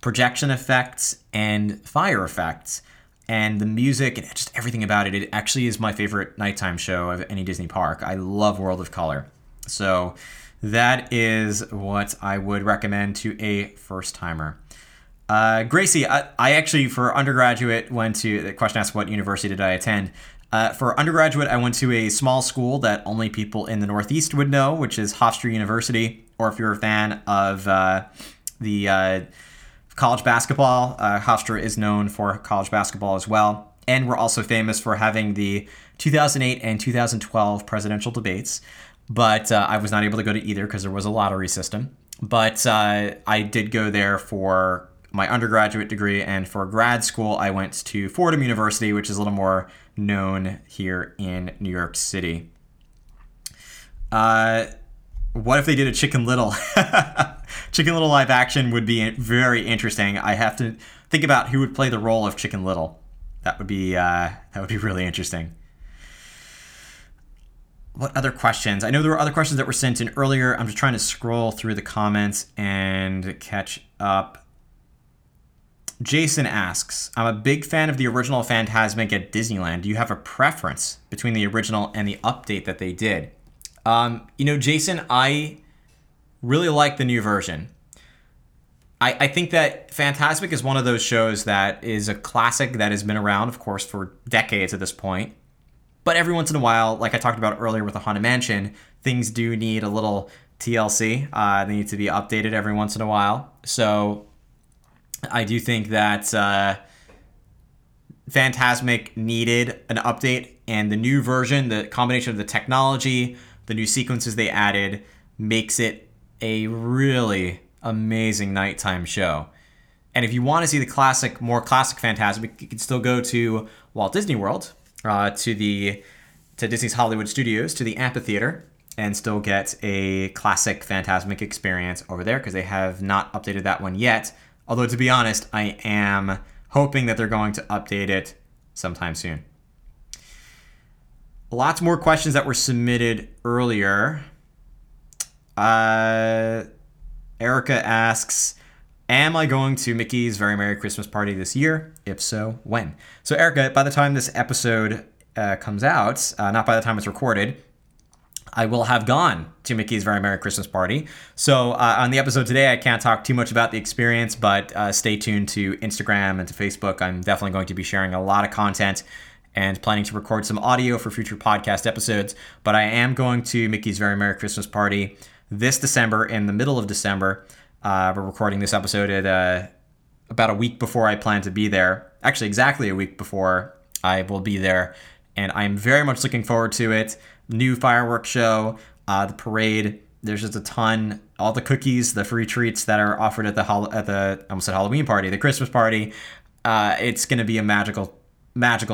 projection effects and fire effects. And the music and just everything about it, it actually is my favorite nighttime show of any Disney park. I love World of Color. So that is what I would recommend to a first-timer. Gracie, I actually, for undergraduate, went to... The question asked, what university did I attend? For undergraduate, I went to a small school that only people in the Northeast would know, which is Hofstra University. Or if you're a fan of the college basketball, Hofstra is known for college basketball as well. And we're also famous for having the 2008 and 2012 presidential debates. But I was not able to go to either because there was a lottery system. But I did go there for my undergraduate degree. And for grad school, I went to Fordham University, which is a little more known here in New York City. What if they did a Chicken Little? Chicken Little live action would be very interesting. I have to think about who would play the role of Chicken Little. That would be really interesting. What other questions? I know there were other questions that were sent in earlier. I'm just trying to scroll through the comments and catch up. Jason asks, I'm a big fan of the original Fantasmic at Disneyland. Do you have a preference between the original and the update that they did? Jason, I really like the new version. I think that Fantasmic is one of those shows that is a classic that has been around, of course, for decades at this point. But every once in a while, like I talked about earlier with the Haunted Mansion, things do need a little TLC. They need to be updated every once in a while. So I do think that Fantasmic needed an update, and the new version, the combination of the technology, the new sequences they added, makes it a really amazing nighttime show. And if you want to see the classic, more classic Fantasmic, you can still go to Walt Disney World, to Disney's Hollywood Studios, to the amphitheater, and still get a classic Fantasmic experience over there because they have not updated that one yet. Although, to be honest, I am hoping that they're going to update it sometime soon. Lots more questions that were submitted earlier. Erica asks, am I going to Mickey's Very Merry Christmas Party this year? If so, when? So, Erica, by the time this episode comes out, not by the time it's recorded, I will have gone to Mickey's Very Merry Christmas Party. So on the episode today, I can't talk too much about the experience, but stay tuned to Instagram and to Facebook. I'm definitely going to be sharing a lot of content and planning to record some audio for future podcast episodes. But I am going to Mickey's Very Merry Christmas Party this December, in the middle of December. We're recording this episode at about a week before I plan to be there. Actually, exactly a week before I will be there. And I'm very much looking forward to it. New fireworks show, the parade. There's just a ton. All the cookies, the free treats that are offered at the Halloween party, the Christmas party. It's going to be a magical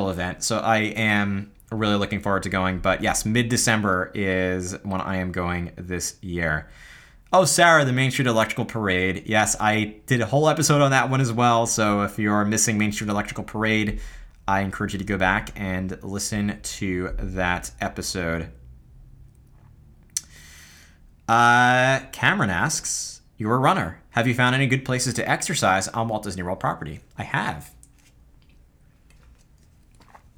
event. So I am really looking forward to going. But yes, mid-December is when I am going this year. Oh, Sarah, the Main Street Electrical Parade. Yes, I did a whole episode on that one as well. So if you're missing Main Street Electrical Parade, I encourage you to go back and listen to that episode. Cameron asks, You're a runner. Have you found any good places to exercise on Walt Disney World property? I have.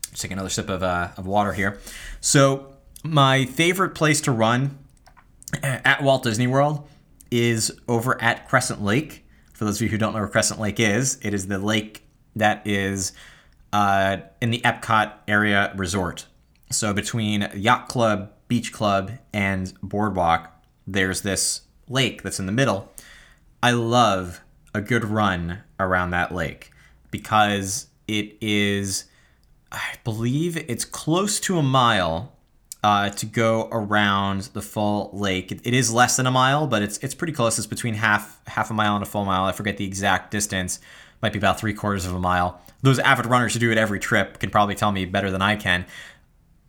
Let's take another sip of water here. So my favorite place to run at Walt Disney World is over at Crescent Lake. For those of you who don't know where Crescent Lake is, it is the lake that is in the Epcot area resort. So between Yacht Club, Beach Club, and Boardwalk, there's this lake that's in the middle. I love a good run around that lake because it is, I believe it's close to a mile to go around the full lake. It is less than a mile, but it's pretty close. It's between half a mile and a full mile. I forget the exact distance. Might be about 3/4 of a mile. Those avid runners who do it every trip can probably tell me better than I can.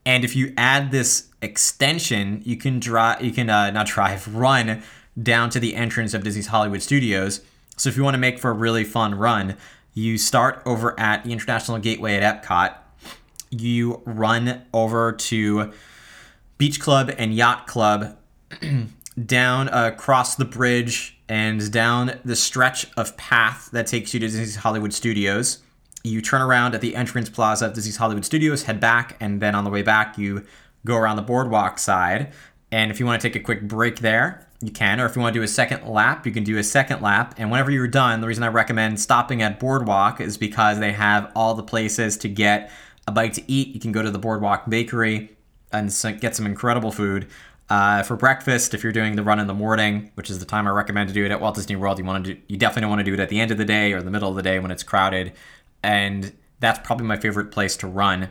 And if you add this extension, you can run down to the entrance of Disney's Hollywood Studios. So if you want to make for a really fun run, you start over at the International Gateway at Epcot. You run over to Beach Club and Yacht Club, down across the bridge and down the stretch of path that takes you to Disney's Hollywood Studios. You turn around at the entrance plaza of Disney's Hollywood Studios, head back, and then on the way back, you go around the boardwalk side. And if you want to take a quick break there, you can. Or if you want to do a second lap, you can do a second lap. And whenever you're done, the reason I recommend stopping at Boardwalk is because they have all the places to get a bite to eat. You can go to the Boardwalk Bakery and get some incredible food. For breakfast, if you're doing the run in the morning, which is the time I recommend to do it at Walt Disney World, you definitely don't want to do it at the end of the day or the middle of the day when it's crowded. And that's probably my favorite place to run.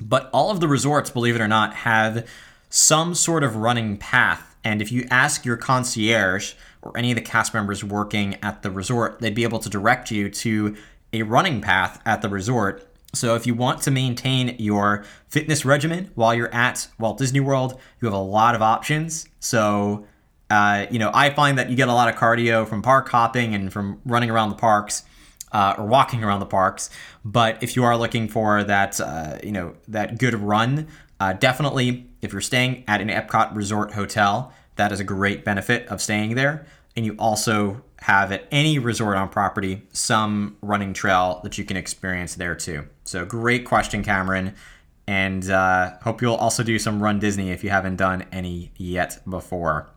But all of the resorts, believe it or not, have some sort of running path. And if you ask your concierge or any of the cast members working at the resort, they'd be able to direct you to a running path at the resort. So if you want to maintain your fitness regimen while you're at Walt Disney World, you have a lot of options. So, I find that you get a lot of cardio from park hopping and from running around the parks or walking around the parks. But if you are looking for that, that good run, definitely if you're staying at an Epcot resort hotel, that is a great benefit of staying there. And you also have at any resort on property some running trail that you can experience there too. So great question, Cameron. And hope you'll also do some Run Disney if you haven't done any yet before.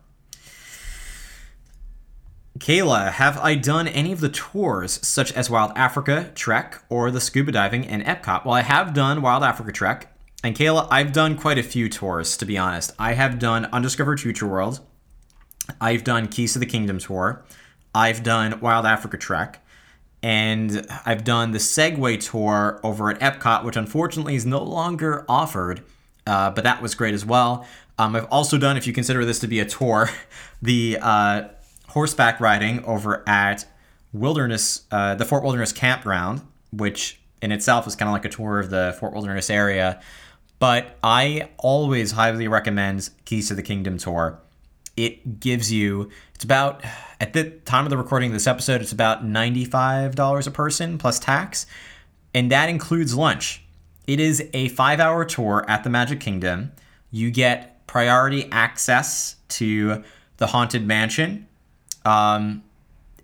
Kayla, have I done any of the tours such as Wild Africa Trek or the scuba diving in Epcot? Well, I have done Wild Africa Trek. And Kayla, I've done quite a few tours, to be honest. I have done Undiscovered Future World. I've done Keys to the Kingdom tour. I've done Wild Africa Trek. And I've done the Segway tour over at Epcot, which unfortunately is no longer offered. But that was great as well. I've also done, if you consider this to be a tour, the horseback riding over at Wilderness, the Fort Wilderness Campground, which in itself is kind of like a tour of the Fort Wilderness area. But I always highly recommend Keys to the Kingdom tour. It gives you, it's about, at the time of the recording of this episode, it's about $95 a person plus tax. And that includes lunch. It is a 5-hour tour at the Magic Kingdom. You get priority access to the Haunted Mansion. And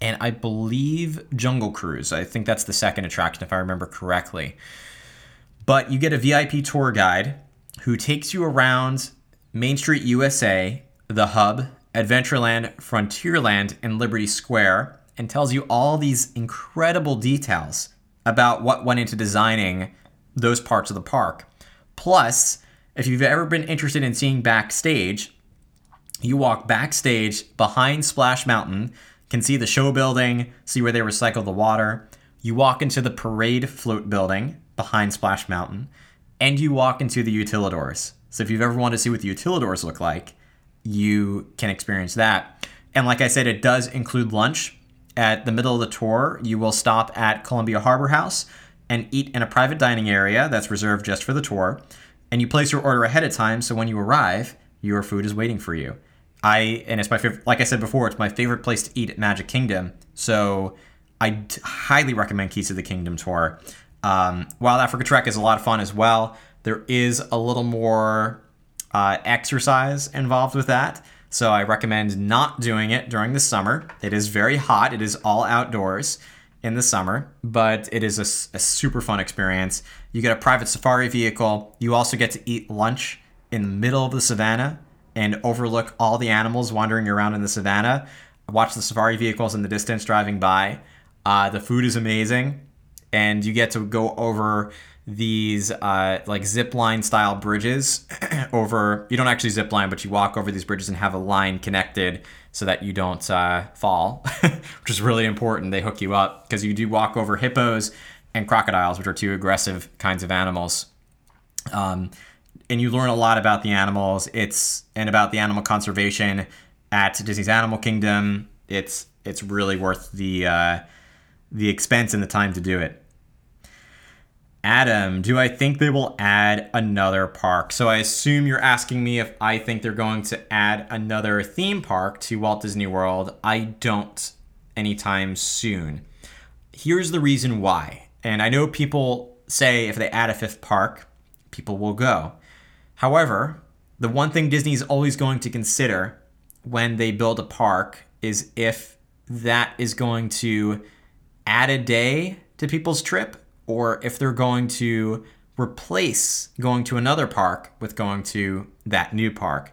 I believe Jungle Cruise. I think that's the second attraction, if I remember correctly. But you get a VIP tour guide who takes you around Main Street USA, the Hub, Adventureland, Frontierland, and Liberty Square, and tells you all these incredible details about what went into designing those parts of the park. Plus, if you've ever been interested in seeing backstage, you walk backstage behind Splash Mountain, can see the show building, see where they recycle the water. You walk into the parade float building behind Splash Mountain, and you walk into the Utilidors. So if you've ever wanted to see what the Utilidors look like, you can experience that. And like I said, it does include lunch. At the middle of the tour, you will stop at Columbia Harbor House and eat in a private dining area that's reserved just for the tour. And you place your order ahead of time, so when you arrive, your food is waiting for you. And it's my favorite, like I said before, it's my favorite place to eat at Magic Kingdom. So I highly recommend Keys to the Kingdom tour. Wild Africa Trek is a lot of fun as well. There is a little more exercise involved with that. So I recommend not doing it during the summer. It is very hot. It is all outdoors in the summer, but it is a super fun experience. You get a private safari vehicle. You also get to eat lunch in the middle of the savannah and overlook all the animals wandering around in the savannah. Watch the safari vehicles in the distance driving by. The food is amazing. And you get to go over these like zip line style bridges over, you don't actually zip line, but you walk over these bridges and have a line connected so that you don't fall, which is really important. They hook you up because you do walk over hippos and crocodiles, which are two aggressive kinds of animals. And you learn a lot about the animals. And about the animal conservation at Disney's Animal Kingdom. It's really worth the expense and the time to do it. Adam, do I think they will add another park? So I assume you're asking me if I think they're going to add another theme park to Walt Disney World. I don't anytime soon. Here's the reason why. And I know people say if they add a fifth park, people will go. However, the one thing Disney is always going to consider when they build a park is if that is going to add a day to people's trip, or if they're going to replace going to another park with going to that new park.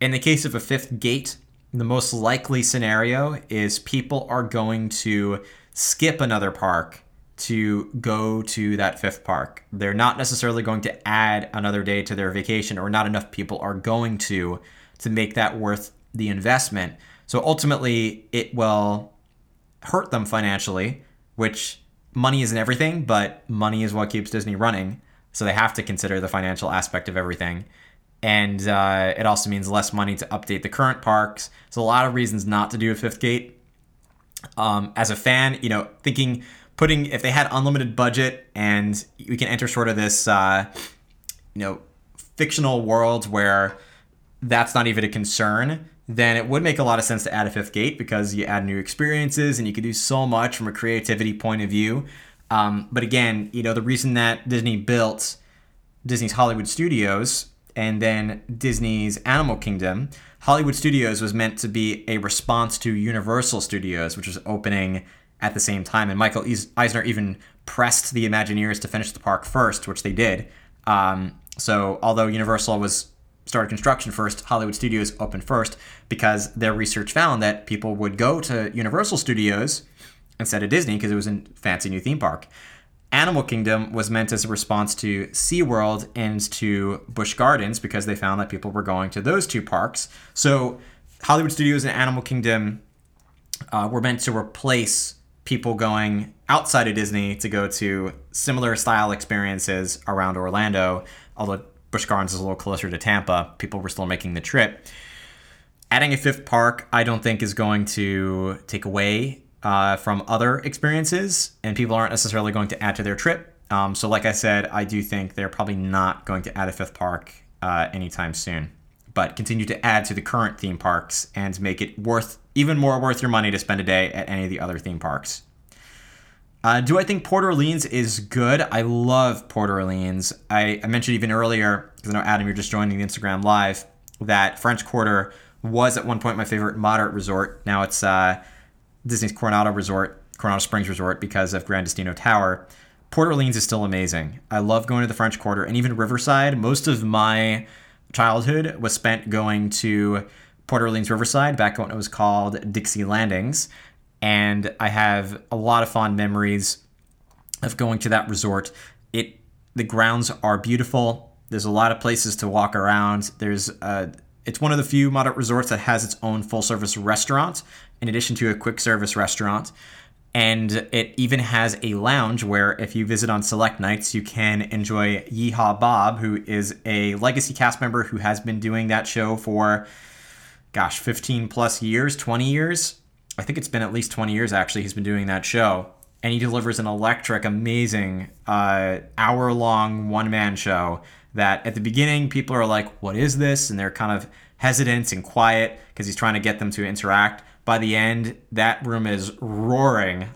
In the case of a fifth gate, the most likely scenario is people are going to skip another park to go to that fifth park. They're not necessarily going to add another day to their vacation, or not enough people are going to make that worth the investment. So ultimately, it will hurt them financially, which money isn't everything, but money is what keeps Disney running. So they have to consider the financial aspect of everything. And it also means less money to update the current parks. So a lot of reasons not to do a fifth gate. As a fan, you know, thinking, putting, if they had unlimited budget and we can enter sort of this, you know, fictional world where that's not even a concern, then it would make a lot of sense to add a fifth gate, because you add new experiences and you can do so much from a creativity point of view. But again, you know, the reason that Disney built Disney's Hollywood Studios and then Disney's Animal Kingdom, Hollywood Studios was meant to be a response to Universal Studios, which was opening at the same time. And Michael Eisner even pressed the Imagineers to finish the park first, which they did. So although Universal started construction first, Hollywood Studios opened first, because their research found that people would go to Universal Studios instead of Disney because it was a fancy new theme park. Animal Kingdom was meant as a response to SeaWorld and to Busch Gardens, because they found that people were going to those two parks. So Hollywood Studios and Animal Kingdom were meant to replace people going outside of Disney to go to similar style experiences around Orlando, although Busch Gardens is a little closer to Tampa. People were still making the trip. Adding a fifth park, I don't think, is going to take away from other experiences, and people aren't necessarily going to add to their trip. So like I said, I do think they're probably not going to add a fifth park anytime soon, but continue to add to the current theme parks and make it even more worth your money to spend a day at any of the other theme parks. Do I think Port Orleans is good? I love Port Orleans. I mentioned even earlier, because I know, Adam, you're just joining the Instagram Live, that French Quarter was at one point my favorite moderate resort. Now it's Disney's Coronado Springs Resort, because of Grand Destino Tower. Port Orleans is still amazing. I love going to the French Quarter, and even Riverside. Most of my childhood was spent going to Port Orleans Riverside, back when it was called Dixie Landings. And I have a lot of fond memories of going to that resort. The grounds are beautiful. There's a lot of places to walk around. It's one of the few moderate resorts that has its own full-service restaurant, in addition to a quick-service restaurant. And it even has a lounge where, if you visit on select nights, you can enjoy Yeehaw Bob, who is a legacy cast member who has been doing that show for, 15-plus years, 20 years. I think it's been at least 20 years, actually, he's been doing that show. And he delivers an electric, amazing, hour-long one-man show that at the beginning, people are like, what is this? And they're kind of hesitant and quiet because he's trying to get them to interact. By the end, that room is roaring.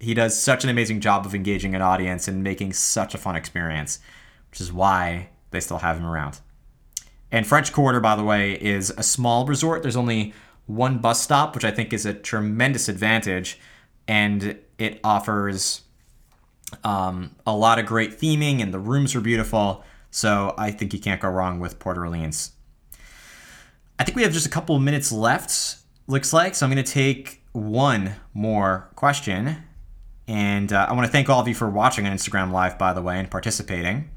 He does such an amazing job of engaging an audience and making such a fun experience, which is why they still have him around. And French Quarter, by the way, is a small resort. There's only one bus stop, which I think is a tremendous advantage. And it offers a lot of great theming, and the rooms are beautiful. So I think you can't go wrong with Port Orleans. I think we have just a couple of minutes left, looks like. So I'm going to take one more question. And I want to thank all of you for watching on Instagram Live, by the way, and participating.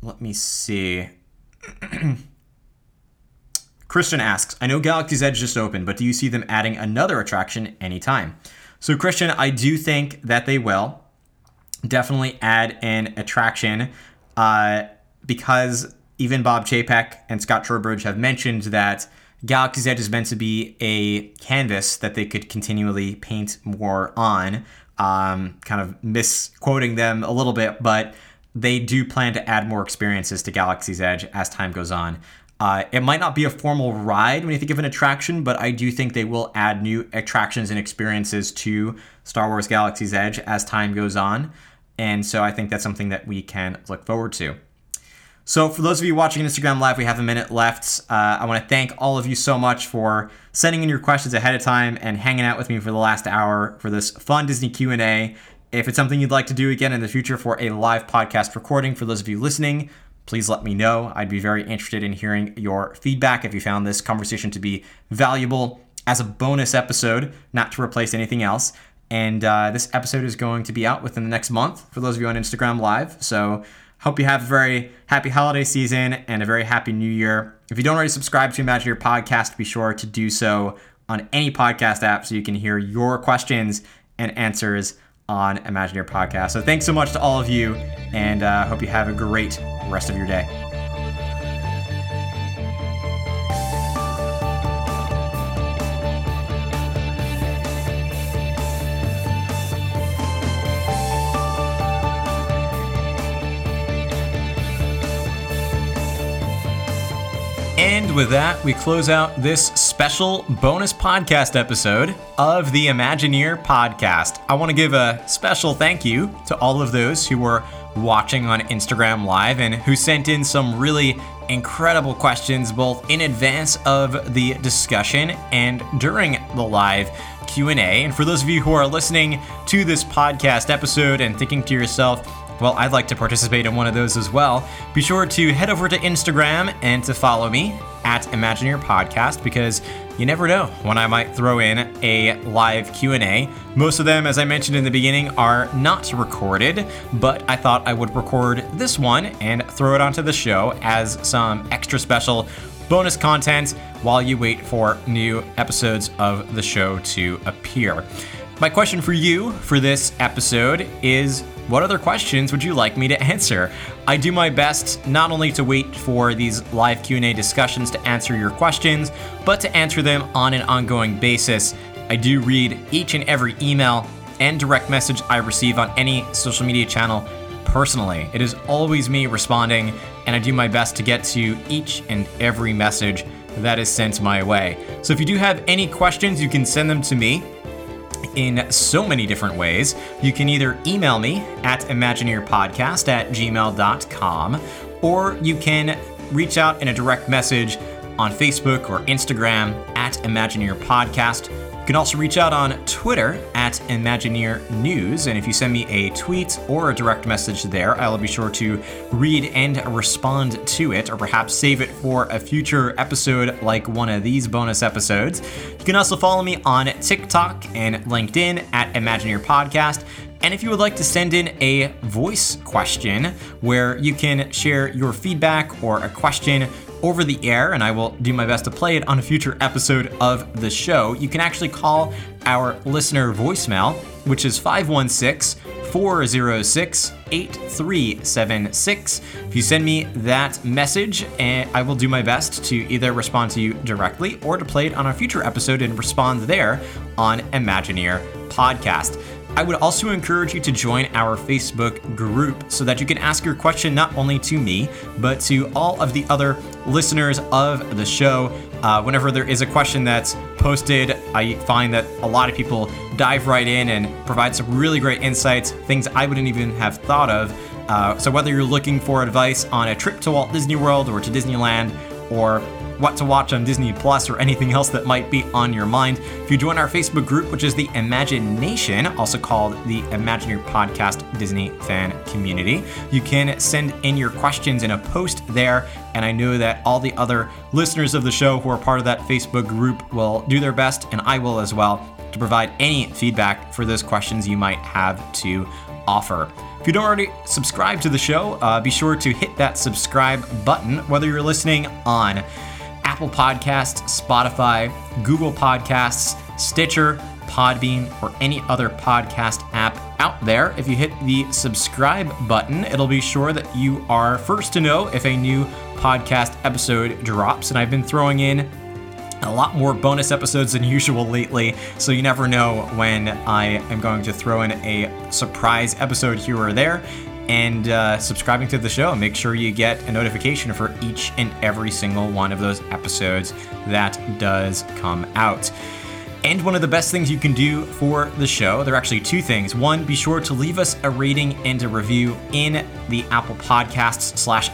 Let me see. Christian asks, I know Galaxy's Edge just opened, but do you see them adding another attraction anytime? So Christian, I do think that they will definitely add an attraction because even Bob Chapek and Scott Trowbridge have mentioned that Galaxy's Edge is meant to be a canvas that they could continually paint more on. Kind of misquoting them a little bit, but they do plan to add more experiences to Galaxy's Edge as time goes on. It might not be a formal ride when you think of an attraction, but I do think they will add new attractions and experiences to Star Wars Galaxy's Edge as time goes on. And so I think that's something that we can look forward to. So for those of you watching Instagram Live, we have a minute left. I want to thank all of you so much for sending in your questions ahead of time and hanging out with me for the last hour for this fun Disney Q&A. If it's something you'd like to do again in the future for a live podcast recording, for those of you listening, please let me know. I'd be very interested in hearing your feedback if you found this conversation to be valuable as a bonus episode, not to replace anything else. And this episode is going to be out within the next month for those of you on Instagram Live. So hope you have a very happy holiday season and a very happy new year. If you don't already subscribe to Imagineer Podcast, be sure to do so on any podcast app so you can hear your questions and answers on Imagineer Podcast. So thanks so much to all of you, and hope you have a great rest of your day. And with that, we close out this special bonus podcast episode of the Imagineer Podcast. I want to give a special thank you to all of those who were watching on Instagram Live and who sent in some really incredible questions, both in advance of the discussion and during the live Q&A. And for those of you who are listening to this podcast episode and thinking to yourself, well, I'd like to participate in one of those as well, be sure to head over to Instagram and to follow me at Imagineer Podcast, because you never know when I might throw in a live Q&A. Most of them, as I mentioned in the beginning, are not recorded, but I thought I would record this one and throw it onto the show as some extra special bonus content while you wait for new episodes of the show to appear. My question for you for this episode is, what other questions would you like me to answer? I do my best not only to wait for these live Q&A discussions to answer your questions, but to answer them on an ongoing basis. I do read each and every email and direct message I receive on any social media channel personally. It is always me responding, and I do my best to get to each and every message that is sent my way. So if you do have any questions, you can send them to me in so many different ways. You can either email me at imagineerpodcast@gmail.com, or you can reach out in a direct message on Facebook or Instagram at Imagineer Podcast. You can also reach out on Twitter at Imagineer News, and if you send me a tweet or a direct message there, I'll be sure to read and respond to it, or perhaps save it for a future episode like one of these bonus episodes. You can also follow me on TikTok and LinkedIn at Imagineer Podcast. And if you would like to send in a voice question where you can share your feedback or a question over the air, and I will do my best to play it on a future episode of the show, you can actually call our listener voicemail, which is 516-406-8376. If you send me that message, I will do my best to either respond to you directly or to play it on a future episode and respond there on Imagineer Podcast. I would also encourage you to join our Facebook group so that you can ask your question not only to me, but to all of the other listeners of the show. Whenever there is a question that's posted, I find that a lot of people dive right in and provide some really great insights, things I wouldn't even have thought of. So whether you're looking for advice on a trip to Walt Disney World or to Disneyland, or what to watch on Disney Plus, or anything else that might be on your mind, if you join our Facebook group, which is the Imagination, also called the Imagineer Podcast Disney Fan Community, you can send in your questions in a post there. And I know that all the other listeners of the show who are part of that Facebook group will do their best, and I will as well, to provide any feedback for those questions you might have to offer. If you don't already subscribe to the show, be sure to hit that subscribe button, whether you're listening on Apple Podcasts, Spotify, Google Podcasts, Stitcher, Podbean, or any other podcast app out there. If you hit the subscribe button, it'll be sure that you are first to know if a new podcast episode drops. And I've been throwing in a lot more bonus episodes than usual lately, so you never know when I am going to throw in a surprise episode here or there. And subscribing to the show, make sure you get a notification for each and every single one of those episodes that does come out. And one of the best things you can do for the show, there are actually two things. One, be sure to leave us a rating and a review in the Apple Podcasts /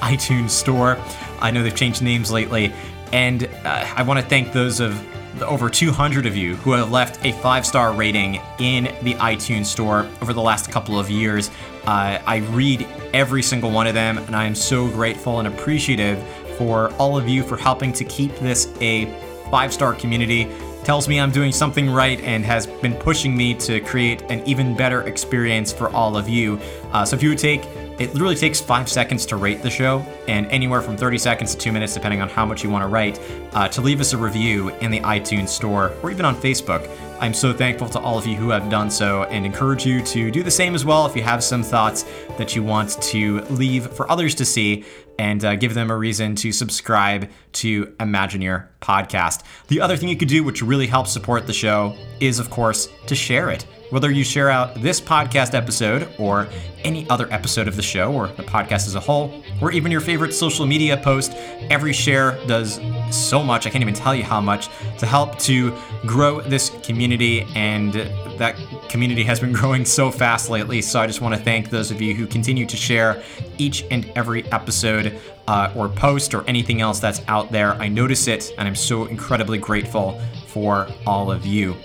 iTunes store. I know they've changed names lately. And I want to thank those of the over 200 of you who have left a 5-star rating in the iTunes store over the last couple of years. I read every single one of them, and I am so grateful and appreciative for all of you for helping to keep this a 5-star community. Tells me I'm doing something right and has been pushing me to create an even better experience for all of you. So if you would it literally takes 5 seconds to rate the show, and anywhere from 30 seconds to 2 minutes, depending on how much you want to write, to leave us a review in the iTunes store or even on Facebook. I'm so thankful to all of you who have done so, and encourage you to do the same as well if you have some thoughts that you want to leave for others to see, and give them a reason to subscribe to Imagineer Podcast. The other thing you could do, which really helps support the show, is, of course, to share it. Whether you share out this podcast episode or any other episode of the show or the podcast as a whole, or even your favorite social media post, every share does so much. I can't even tell you how much, to help to grow this community. And that community has been growing so fast lately. So I just want to thank those of you who continue to share each and every episode or post or anything else that's out there. I notice it, and I'm so incredibly grateful for all of you.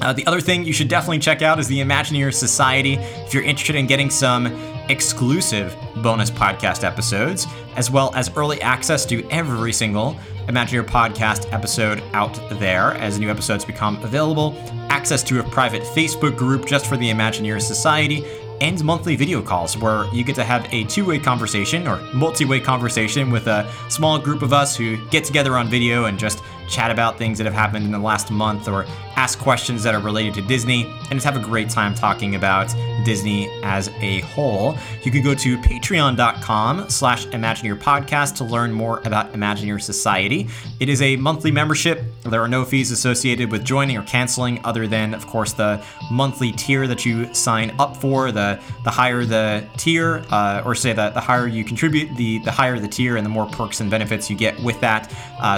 The other thing you should definitely check out is the Imagineer Society if you're interested in getting some exclusive bonus podcast episodes, as well as early access to every single Imagineer podcast episode out there as new episodes become available, access to a private Facebook group just for the Imagineer Society, and monthly video calls where you get to have a two-way conversation or multi-way conversation with a small group of us who get together on video and just chat about things that have happened in the last month or ask questions that are related to Disney and just have a great time talking about Disney as a whole. You can go to patreon.com/Imagineer Podcast to learn more about Imagineer Society. It is a monthly membership. There are no fees associated with joining or canceling other than, of course, the monthly tier that you sign up for. The higher the tier, or say that the higher you contribute, the higher the tier and the more perks and benefits you get with that.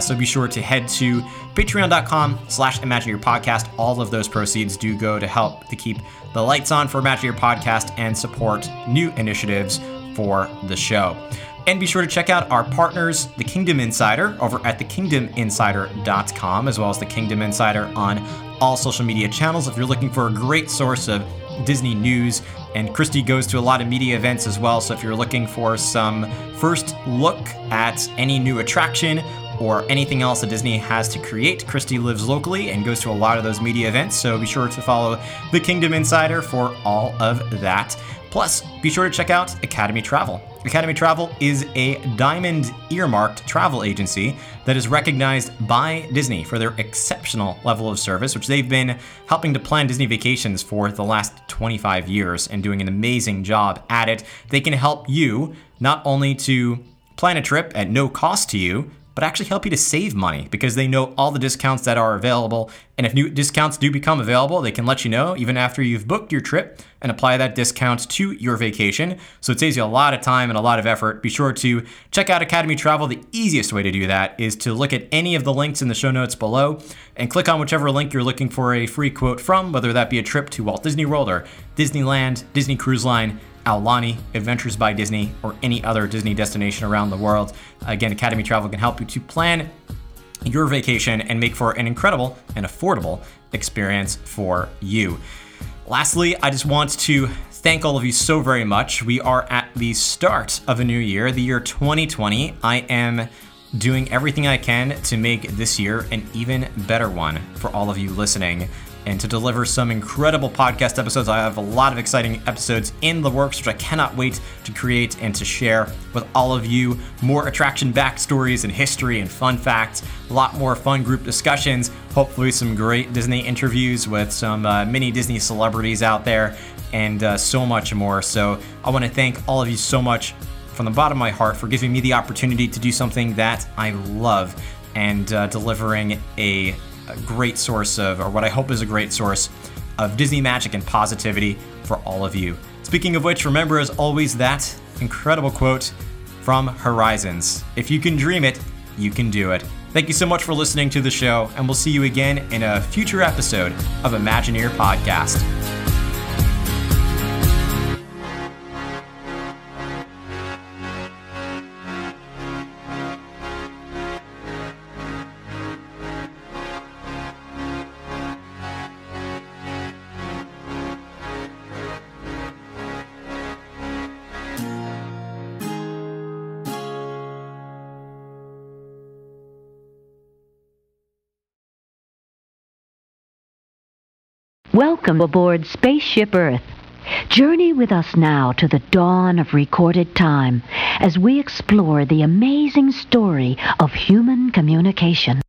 So be sure to head to patreon.com/Imagineer Podcast. All of those proceeds do go to help to keep the lights on for Imagineer Podcast and support new initiatives for the show. And be sure to check out our partners, The Kingdom Insider, over at thekingdominsider.com, as well as The Kingdom Insider on all social media channels. If you're looking for a great source of Disney news, and Christy goes to a lot of media events as well, so if you're looking for some first look at any new attraction or anything else that Disney has to create, Christy lives locally and goes to a lot of those media events, so be sure to follow The Kingdom Insider for all of that. Plus, be sure to check out Academy Travel. Academy Travel is a diamond earmarked travel agency that is recognized by Disney for their exceptional level of service, which they've been helping to plan Disney vacations for the last 25 years and doing an amazing job at it. They can help you not only to plan a trip at no cost to you, but actually help you to save money because they know all the discounts that are available. And if new discounts do become available, they can let you know even after you've booked your trip and apply that discount to your vacation. So it saves you a lot of time and a lot of effort. Be sure to check out Academy Travel. The easiest way to do that is to look at any of the links in the show notes below and click on whichever link you're looking for a free quote from, whether that be a trip to Walt Disney World or Disneyland, Disney Cruise Line, Aulani, Adventures by Disney, or any other Disney destination around the world. Again, Academy Travel can help you to plan your vacation and make for an incredible and affordable experience for you. Lastly, I just want to thank all of you so very much. We are at the start of a new year, the year 2020. I am doing everything I can to make this year an even better one for all of you listening and to deliver some incredible podcast episodes. I have a lot of exciting episodes in the works, which I cannot wait to create and to share with all of you. More attraction backstories and history and fun facts, a lot more fun group discussions, hopefully some great Disney interviews with some mini Disney celebrities out there, and so much more. So I want to thank all of you so much from the bottom of my heart for giving me the opportunity to do something that I love and delivering a great source of, or what I hope is a great source of, Disney magic and positivity for all of you. Speaking of which, remember as always that incredible quote from Horizons: if you can dream it, you can do it. Thank you so much for listening to the show, and we'll see you again in a future episode of Imagineer Podcast. Welcome aboard Spaceship Earth. Journey with us now to the dawn of recorded time as we explore the amazing story of human communication.